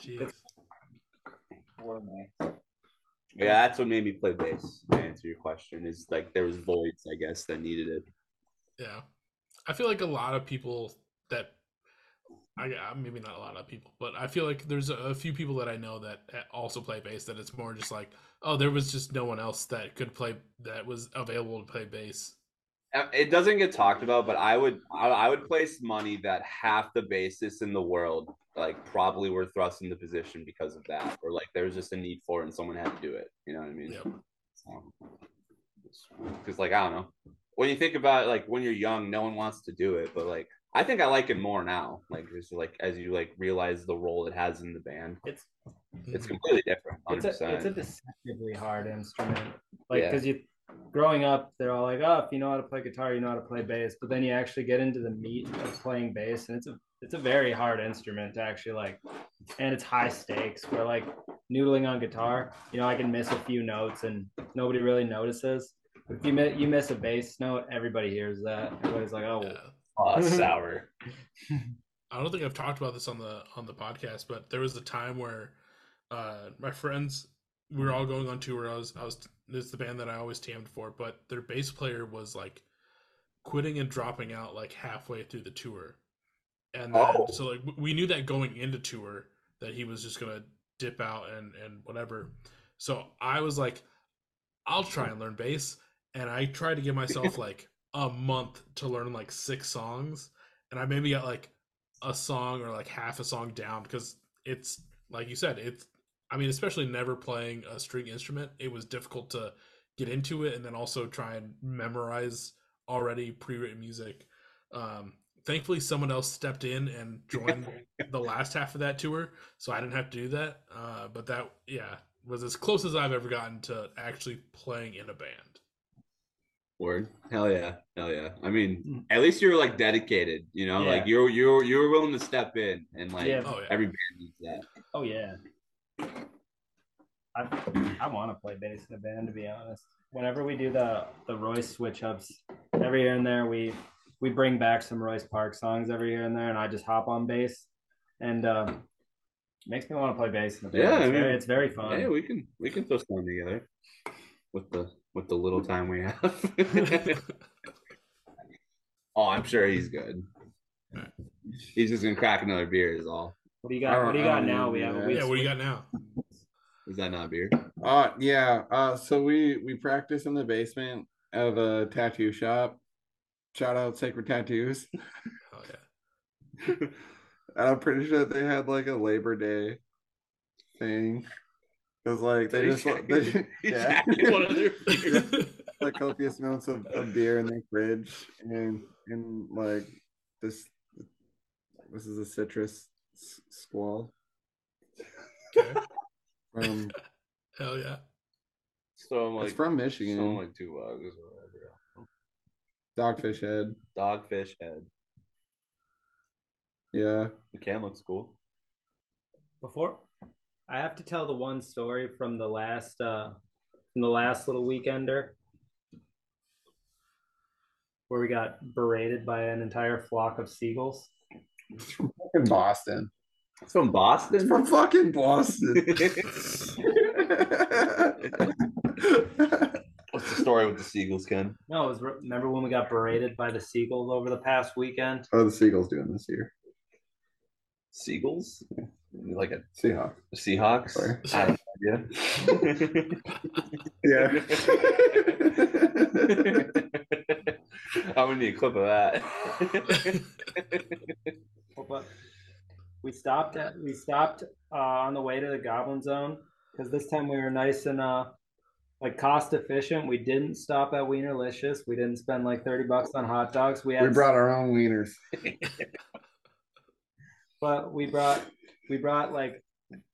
Jeez. Poor mess. Yeah, that's what made me play bass, to answer your question, is like there was voids, I guess, that needed it. Yeah. I feel like a lot of people that maybe not a lot of people, but I feel like there's a few people that I know that also play bass, that it's more just like, oh, there was just no one else that could play, that was available to play bass. It doesn't get talked about, but I would place money that half the bassists in the world like probably were thrust into position because of that, or like there was just a need for it and someone had to do it. You know what I mean? Yep. Because like I don't know, when you think about it, like when you're young, no one wants to do it, but like I think I like it more now. Like just like as you like realize the role it has in the band, it's completely different. 100%. It's a deceptively hard instrument, like because you. Growing up, they're all like, oh, if you know how to play guitar, you know how to play bass. But then you actually get into the meat of playing bass, and it's a very hard instrument to actually like, and it's high stakes. Where like noodling on guitar, you know, I can miss a few notes and nobody really notices. If you miss a bass note, everybody hears that. Everybody's like, oh sour. I don't think I've talked about this on the podcast, but there was a time where my friends, we were all going on tour. It's the band that I always TM'd for, but their bass player was like quitting and dropping out like halfway through the tour. And then, so like we knew that going into tour that he was just going to dip out and whatever. So I was like, I'll try and learn bass. And I tried to give myself like a month to learn like 6 songs. And I maybe got like a song or like half a song down, because it's like you said, it's, I mean, especially never playing a string instrument, it was difficult to get into it and then also try and memorize already pre-written music. Thankfully someone else stepped in and joined the last half of that tour, so I didn't have to do that. But that, yeah, was as close as I've ever gotten to actually playing in a band. Word. Hell yeah. Hell yeah. I mean, at least you're like dedicated, you know, like you're willing to step in and like every band needs that. Oh yeah. I want to play bass in a band, to be honest. Whenever we do the Royce switch ups, every here and there we bring back some Royce Park songs every here and there, and I just hop on bass, and it makes me want to play bass in the band. Yeah, it's very fun. Yeah, we can throw something together with the little time we have. Oh, I'm sure he's good. He's just gonna crack another beer is all. What do you got? What do you got now? We have a what do you got now? Is that not beer? So we practice in the basement of a tattoo shop. Shout out Sacred Tattoos. Oh yeah. I'm pretty sure they had like a Labor Day thing. Because like the copious amounts of beer in their fridge and like this is a citrus squall. Okay. Hell yeah. So I'm like, it's from Michigan. So I'm like 2 bucks. Dogfish Head. Yeah. The can looks cool. Before I have to tell the one story from the last little weekender where we got berated by an entire flock of seagulls. It's from fucking Boston. It's from Boston? It's from fucking Boston. What's the story with the seagulls, Ken? No, remember when we got berated by the seagulls over the past weekend? Oh, the seagulls doing this year. Seagulls? Like a Seahawk. Seahawks? Sorry. I have no idea. Yeah. I'm going to need a clip of that. We stopped on the way to the Goblin Zone because this time we were nice and like cost efficient. We didn't stop at Wienerlicious. We didn't spend like $30 on hot dogs. We brought our own wieners. But we brought like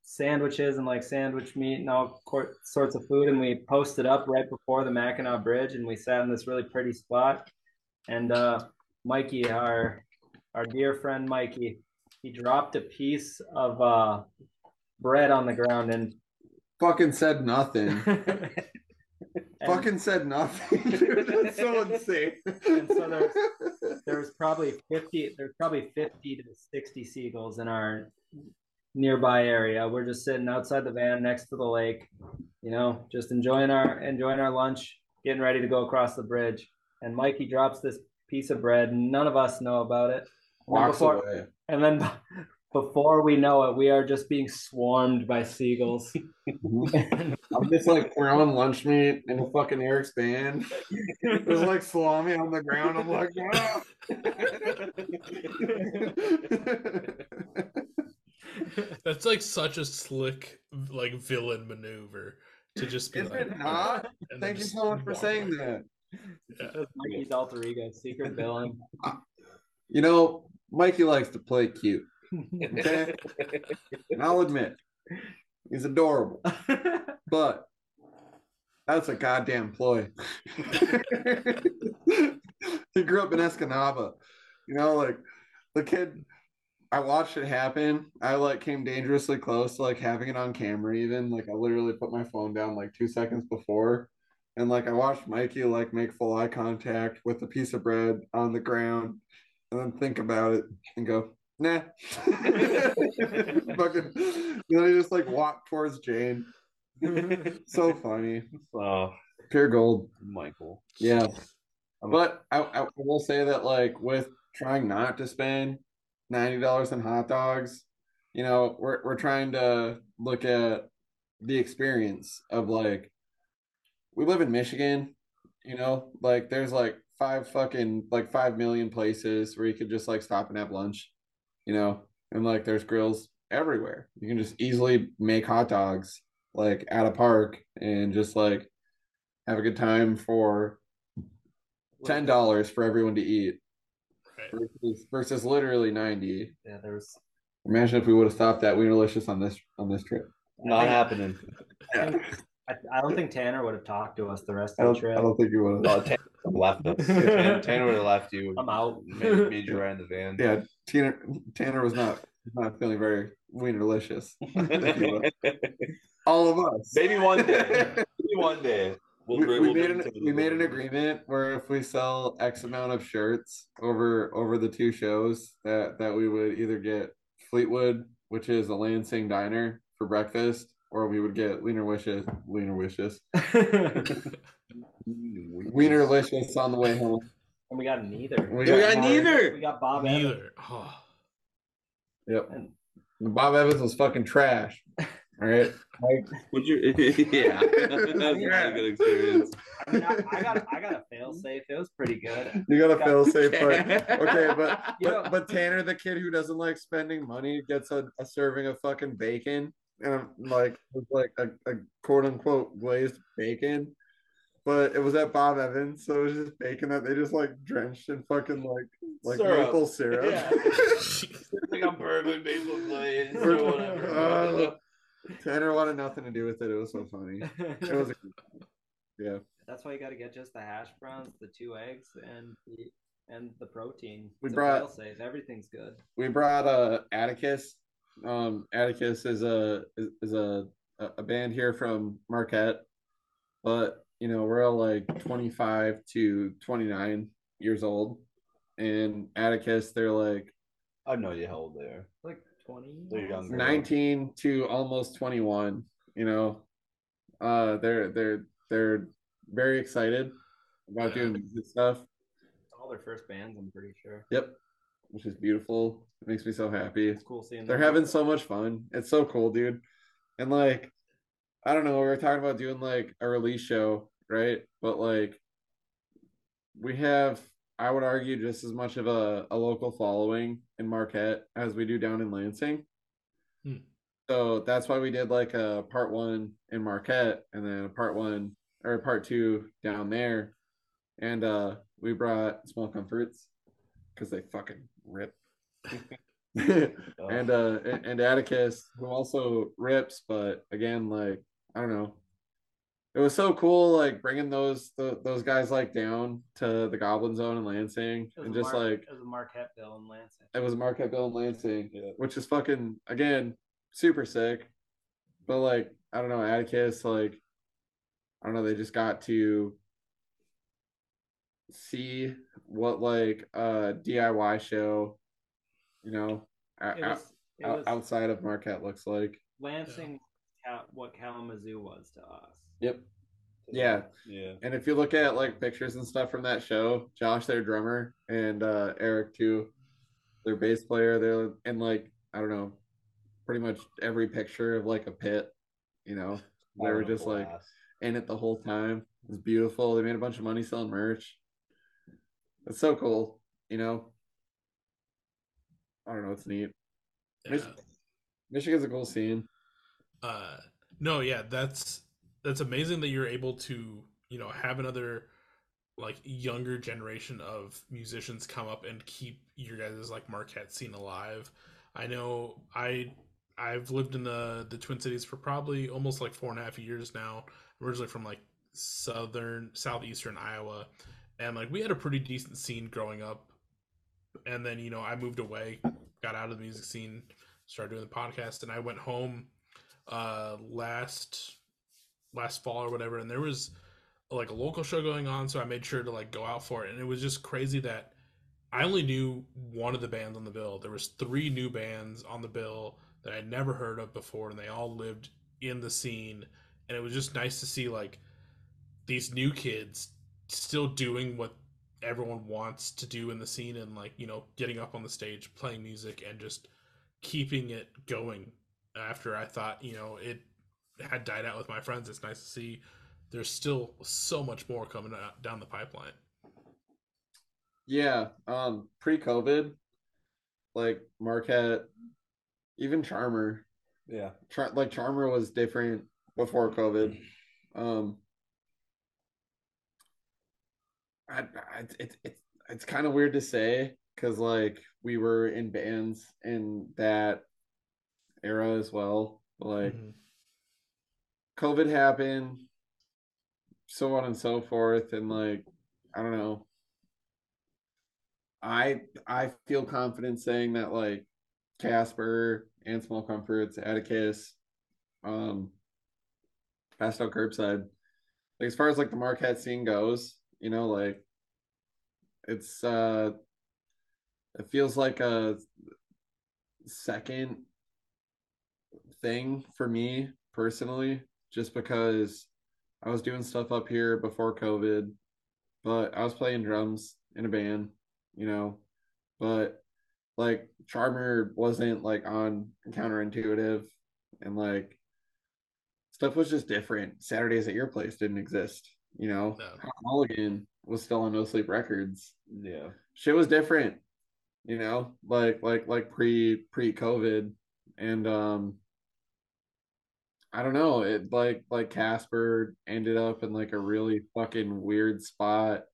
sandwiches and like sandwich meat and all sorts of food, and we posted up right before the Mackinac Bridge, and we sat in this really pretty spot. And Mikey, our dear friend Mikey, he dropped a piece of bread on the ground and fucking said nothing. Fucking said nothing. Dude, that's so insane. And so there was probably 50 to 60 seagulls in our nearby area. We're just sitting outside the van next to the lake, you know, just enjoying our lunch, getting ready to go across the bridge. And Mikey drops this piece of bread, and none of us know about it. And then before we know it, we are just being swarmed by seagulls. I'm just like throwing lunch meat in a fucking Eric's band. There's like salami on the ground. I'm like, wow. That's like such a slick like villain maneuver to just be Thank you so much for saying that. Yeah. That's Mikey's alter ego, secret villain. You know, Mikey likes to play cute. Okay? And I'll admit, he's adorable. But that's a goddamn ploy. He grew up in Escanaba. You know, like the kid, I watched it happen. I like came dangerously close to like having it on camera even. Like I literally put my phone down like 2 seconds before. And like I watched Mikey like make full eye contact with a piece of bread on the ground. And then think about it and go, nah. Fucking, you know, he just like walked towards Jane. So funny. Pure gold. Michael. Yeah. But I will say that like with trying not to spend $90 on hot dogs, you know, we're trying to look at the experience of like we live in Michigan, you know, like there's like five million places where you could just like stop and have lunch, you know, and like there's grills everywhere. You can just easily make hot dogs like at a park and just like have a good time for $10 for everyone to eat, right? Versus literally 90. Yeah, there's. Imagine if we would have stopped at Wienerlicious on this trip. Not happening. Yeah. I don't think Tanner would have talked to us the rest of the trip. I don't think you would have. Left us. Tanner would have left you. I'm out. Made you ride in the van. Yeah, Tanner was not feeling very Wienerlicious. All of us. Maybe one day. We made an agreement where if we sell X amount of shirts over the two shows, that we would either get Fleetwood, which is a Lansing diner, for breakfast, or we would get Wienerlicious. Wienerlicious on the way home. And we got neither. We got Bob Evans. Oh. Yep. Bob Evans was fucking trash. All right. Would you? Yeah, that was a really good experience. I mean, I got a fail safe. It was pretty good. You got a fail safe, but Tanner, the kid who doesn't like spending money, gets a serving of fucking bacon, and like a quote unquote glazed bacon, but it was at Bob Evans, so it was just bacon that they just like drenched in fucking like maple syrup. Yeah. Like a bourbon maple glaze or whatever. Tanner wanted nothing to do with it. It was so funny. It was, yeah. That's why you got to get just the hash browns, the 2 eggs, and the protein. It's a fail-safe. Everything's good. We brought Atticus. Atticus is a band here from Marquette, but you know we're all like 25 to 29 years old, and Atticus, they're like, I have no idea how old they are. Like 20, 19 to almost 21, you know. They're very excited about doing music stuff. It's all their first bands, I'm pretty sure. Yep. Which is beautiful. It makes me so happy. It's cool seeing them. They're having so much fun. It's so cool, dude. And like, I don't know, we were talking about doing like a release show, right? But like we have, I would argue, just as much of a local following in Marquette as we do down in Lansing. Hmm. So that's why we did like a part 1 in Marquette and then a part 1 or part 2 down there. And we brought Small Comforts because they fucking rip. and Atticus, who also rips, but again, like, I don't know. It was so cool, like bringing those guys like down to the Goblin Zone in Lansing, and just like it was a Marquette bill in Lansing. Yeah. Which is fucking, again, super sick. But like, I don't know, Atticus, like, I don't know, they just got to see what like a DIY show, you know, outside of Marquette looks like. Lansing, what Kalamazoo was to us. Yep. Yeah. And if you look at like pictures and stuff from that show, Josh, their drummer, and Eric too, their bass player, they're in like, I don't know, pretty much every picture of like a pit, you know. They were just like in it the whole time. It was beautiful. They made a bunch of money selling merch. It's so cool, you know. I don't know, it's neat. Yeah. Michigan's a cool scene. That's amazing that you're able to, you know, have another like younger generation of musicians come up and keep your guys' like Marquette scene alive. I know I've lived in the Twin Cities for probably almost like 4.5 years now. I'm originally from like southeastern Iowa, and like we had a pretty decent scene growing up. And then, you know, I moved away, got out of the music scene, started doing the podcast, and I went home last fall or whatever, and there was like a local show going on, so I made sure to like go out for it. And it was just crazy that I only knew one of the bands on the bill. There was 3 new bands on the bill that I'd never heard of before, and they all lived in the scene. And it was just nice to see like these new kids still doing what everyone wants to do in the scene, and like, you know, getting up on the stage, playing music, and just keeping it going after I thought, you know, it had died out with my friends. It's nice to see there's still so much more coming out down the pipeline. Yeah, pre-COVID, like Marquette, even Charmer. Yeah. Charmer was different before COVID. It's kind of weird to say because, like, we were in bands in that era as well. Like, COVID happened, so on and so forth, and, like, I don't know. I feel confident saying that, like, Casper and Small Comforts, Atticus, Past Out Curbside. Like, as far as, like, the Marquette scene goes, you know, like, it's it feels like a second thing for me personally, just because I was doing stuff up here before COVID, but I was playing drums in a band, you know, but like Charmer wasn't like on Counterintuitive, and like stuff was just different. Saturdays at Your Place didn't exist, you know. No. Mulligan was still on No Sleep Records. Yeah, shit was different, you know, like pre-COVID, and I don't know, it like Casper ended up in like a really fucking weird spot,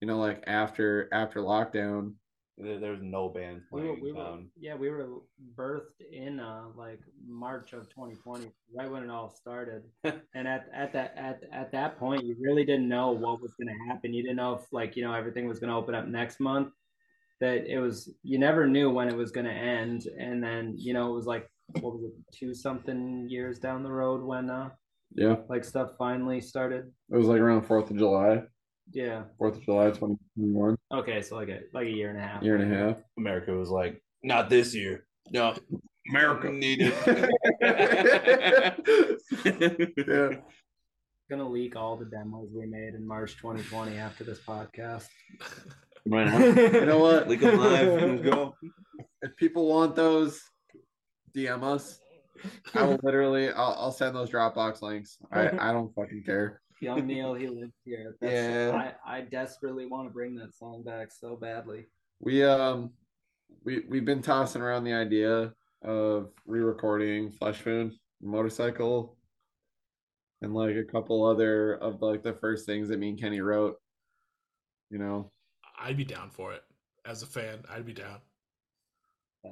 you know, like after lockdown. There's no bands playing. We were birthed in like March of 2020, right when it all started. And at that point, you really didn't know what was going to happen. You didn't know if, like, you know, everything was going to open up next month. That it was, you never knew when it was going to end. And then, you know, it was like, what was it, 2-something years down the road when like stuff finally started. It was like around 4th of July. Yeah, 4th of July 2021. Okay, so like a year and a half. America was like, not this year. No, America needed. Yeah, gonna leak all the demos we made in March 2020 after this podcast. Right now, you know what? Leak them live and go. If people want those, DM us. I will literally, I'll send those Dropbox links. I don't fucking care. Young Neil, he lived here. I desperately want to bring that song back so badly. We've been tossing around the idea of re-recording Flesh Food, Motorcycle, and like a couple other of like the first things that me and Kenny wrote. You know, I'd be down for it. As a fan, I'd be down.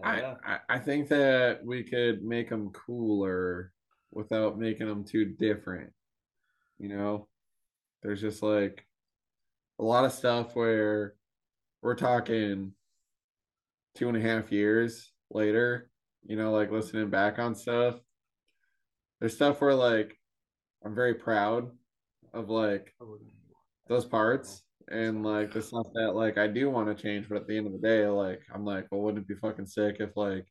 I think that we could make them cooler without making them too different. You know, there's just like a lot of stuff where we're talking 2.5 years later, you know, like listening back on stuff. There's stuff where like I'm very proud of like those parts, and like the stuff that like I do want to change, but at the end of the day, like I'm like, well, wouldn't it be fucking sick if like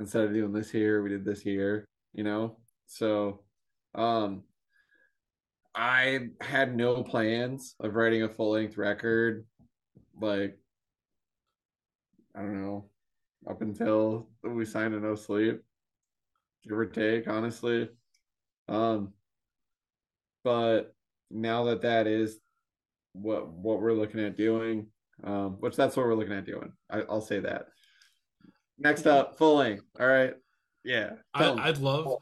instead of doing this here, we did this here, you know? So I had no plans of writing a full-length record, like, I don't know, up until we signed a No Sleep, give or take, honestly. But now that is what we're looking at doing, which that's what we're looking at doing. I'll say that. Next up, full length. All right. Yeah. Full length.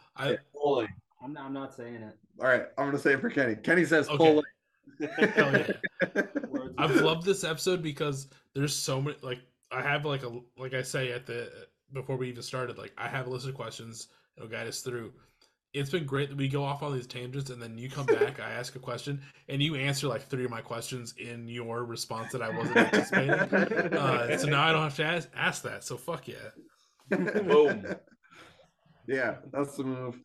I'm not saying it. All right, I'm going to say it for Kenny. Kenny says, okay. Hell yeah. I've loved this episode because there's so many, like, I have, like, a, like I say at the, before we even started, like, I have a list of questions that'll guide us through. It's been great that we go off on these tangents, and then you come back, I ask a question, and you answer, like, 3 of my questions in your response that I wasn't anticipating. So now I don't have to ask that, so fuck yeah. Boom. Yeah, that's the move.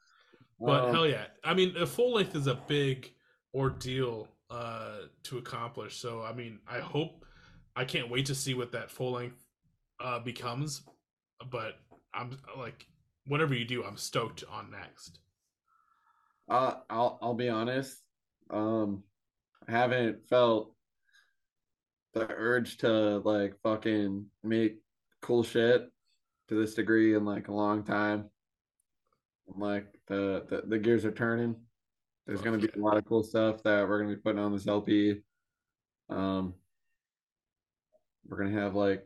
But hell yeah. I mean, a full length is a big ordeal to accomplish. So, I mean, I can't wait to see what that full length becomes. But I'm like, whatever you do, I'm stoked on next. I'll be honest. I haven't felt the urge to like fucking make cool shit to this degree in like a long time. Like the gears are turning, There's going to be a lot of cool stuff that we're going to be putting on this LP. We're going to have like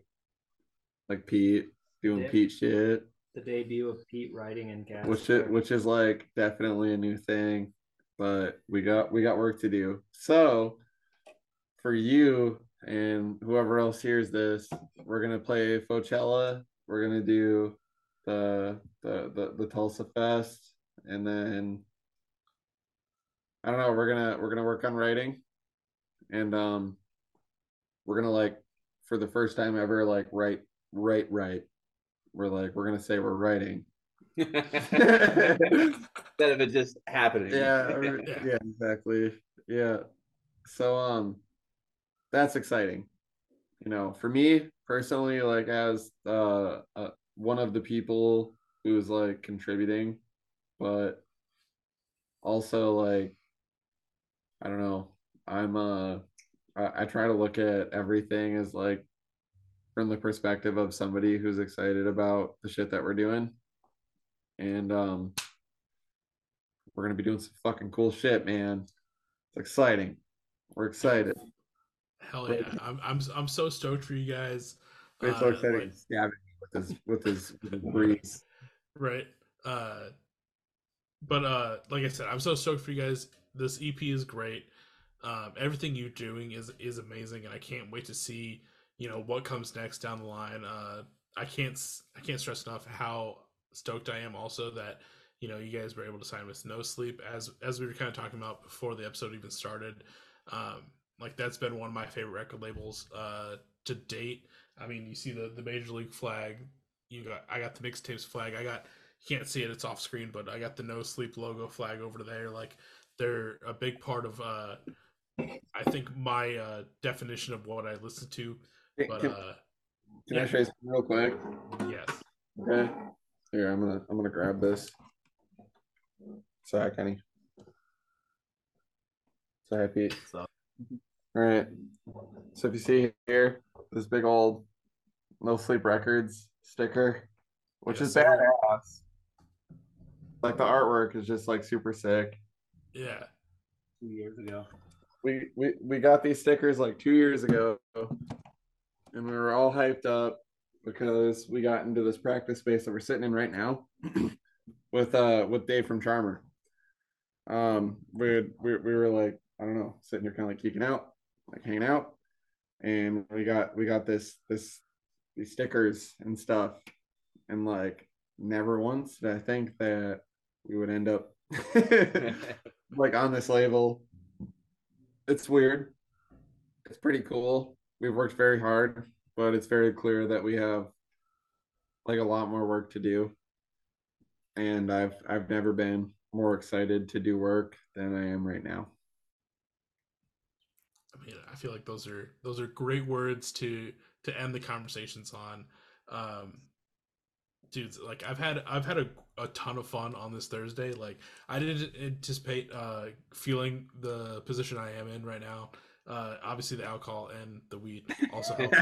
Pete doing Pete shit. The debut of Pete writing and Casper. Which is like definitely a new thing, but we got work to do. So for you and whoever else hears this, we're going to play Fauxchella. We're going to do the Tulsa Fest, and then I don't know, we're gonna work on writing, and we're gonna, like, for the first time ever, like, write. We're gonna say we're writing instead of it just happening. Yeah, exactly. Yeah. So that's exciting. You know, for me personally, like, as one of the people who's, like, contributing, but also, like, I don't know, I try to look at everything as, like, from the perspective of somebody who's excited about the shit that we're doing. And we're gonna be doing some fucking cool shit, man. It's exciting. We're excited. Hell yeah. I'm so stoked for you guys. It's so exciting. Like, yeah, with his breeze. Right. But like I said, I'm so stoked for you guys. This EP is great. Everything you're doing is amazing, and I can't wait to see, you know, what comes next down the line. I can't stress enough how stoked I am also that, you know, you guys were able to sign with No Sleep, as we were kind of talking about before the episode even started. Like, that's been one of my favorite record labels to date. I mean, you see the Major League flag. I got the Mixtapes flag. Can't see it, it's off screen, but I got the No Sleep logo flag over there. Like, they're a big part of I think my definition of what I listen to. But can I show you something real quick? Yes. Okay. Here, I'm gonna grab this. Sorry, Kenny. Sorry, Pete. What's up? All right. So if you see here, this big old No Sleep Records sticker, which is badass. Like, the artwork is just, like, super sick. Yeah. 2 years ago. We got these stickers, like, 2 years ago, and we were all hyped up because we got into this practice space that we're sitting in right now with Dave from Charmer. We were, like, I don't know, sitting here kind of, like, geeking out, like, hanging out, and we got these stickers and stuff, and, like, never once did I think that we would end up like on this label. It's weird. It's pretty cool. We've worked very hard, but it's very clear that we have, like, a lot more work to do. And I've never been more excited to do work than I am right now. I mean, I feel like those are great words to end the conversations on. Dudes, like, I've had a ton of fun on this Thursday. Like, I didn't anticipate feeling the position I am in right now. Obviously the alcohol and the weed also helps.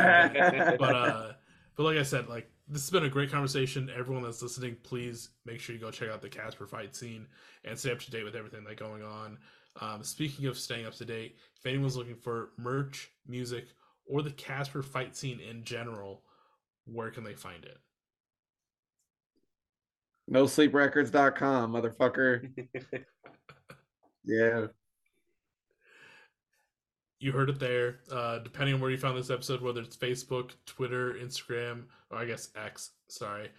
But like I said, like, this has been a great conversation. Everyone that's listening, please make sure you go check out the Casper Fight Scene and stay up to date with everything that's going on. Speaking of staying up to date, if anyone's looking for merch, music, or the Casper Fight Scene in general, where can they find it? NoSleepRecords.com, motherfucker. Yeah. You heard it there. Depending on where you found this episode, whether it's Facebook, Twitter, Instagram, or I guess X, sorry,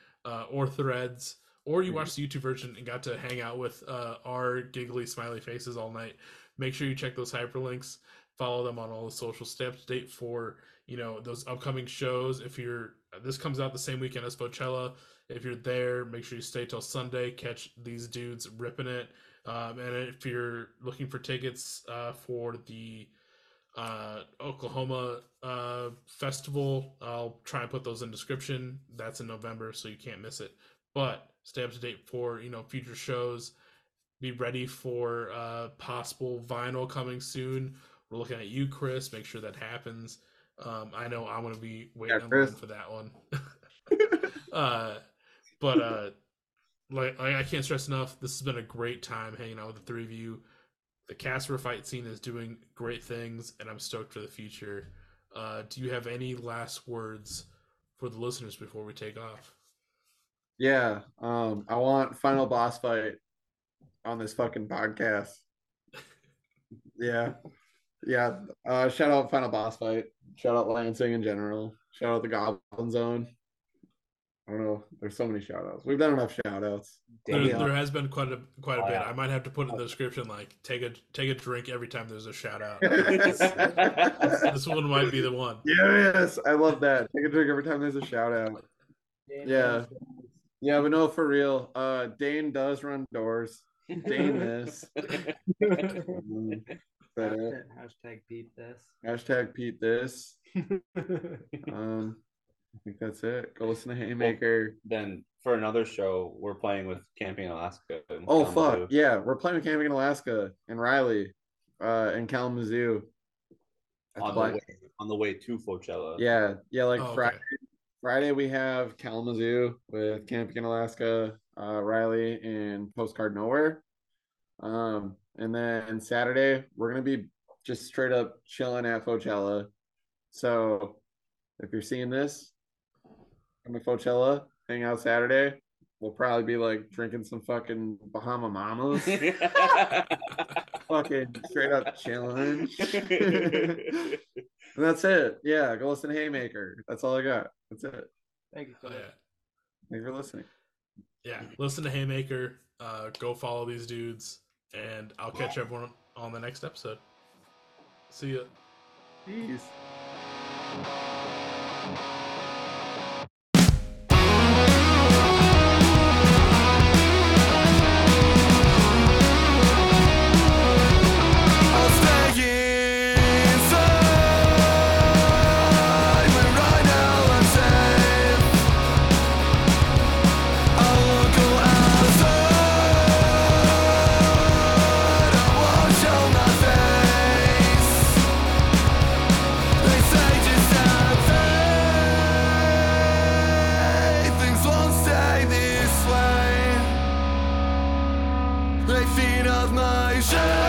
or Threads, or you watched the YouTube version and got to hang out with our giggly smiley faces all night, make sure you check those hyperlinks. Follow them on all the social steps. Date for, you know, those upcoming shows. If this comes out the same weekend as Fauxchella. If you're there, make sure you stay till Sunday. Catch these dudes ripping it. And if you're looking for tickets for the Oklahoma festival, I'll try and put those in description. That's in November, so you can't miss it. But stay up to date for, you know, future shows. Be ready for possible vinyl coming soon. We're looking at you, Chris. Make sure that happens. I know I want to be waiting online for that one. But like I can't stress enough, this has been a great time hanging out with the three of you. The Casper Fight Scene is doing great things, and I'm stoked for the future. Do you have any last words for the listeners before we take off? Yeah, I want Final Boss Fight on this fucking podcast. Yeah. Shout out Final Boss Fight. Shout out Lansing in general. Shout out the Goblin Zone. I don't know. There's so many shout-outs. We've done enough shout-outs. There has been quite a bit. I might have to put in the description, like, take a drink every time there's a shout-out. This one might be the one. Yes, I love that. Take a drink every time there's a shout-out. Yeah. Yeah, but no, for real. Dane does run doors. Dane this. Hashtag Pete this. Hashtag Pete this. I think that's it. Go listen to Haymaker. Then for another show, we're playing with Camping in Alaska. Oh, Kalamazoo. Fuck. Yeah, we're playing with Camping in Alaska and Riley in Kalamazoo. On the way to Fauxchella. Yeah, like Friday. Okay. Friday we have Kalamazoo with Camping in Alaska, Riley, and Postcard Nowhere. And then Saturday, we're going to be just straight up chilling at Fauxchella. So if you're seeing this, come to Fauxchella, hang out Saturday. We'll probably be like drinking some fucking Bahama Mamas. Fucking straight up chilling. And that's it. Yeah, go listen to Haymaker. That's all I got. That's it. Thank you for that. Thanks for listening. Yeah, listen to Haymaker. Go follow these dudes. And I'll catch everyone on the next episode. See ya. Peace. They feed off my shame.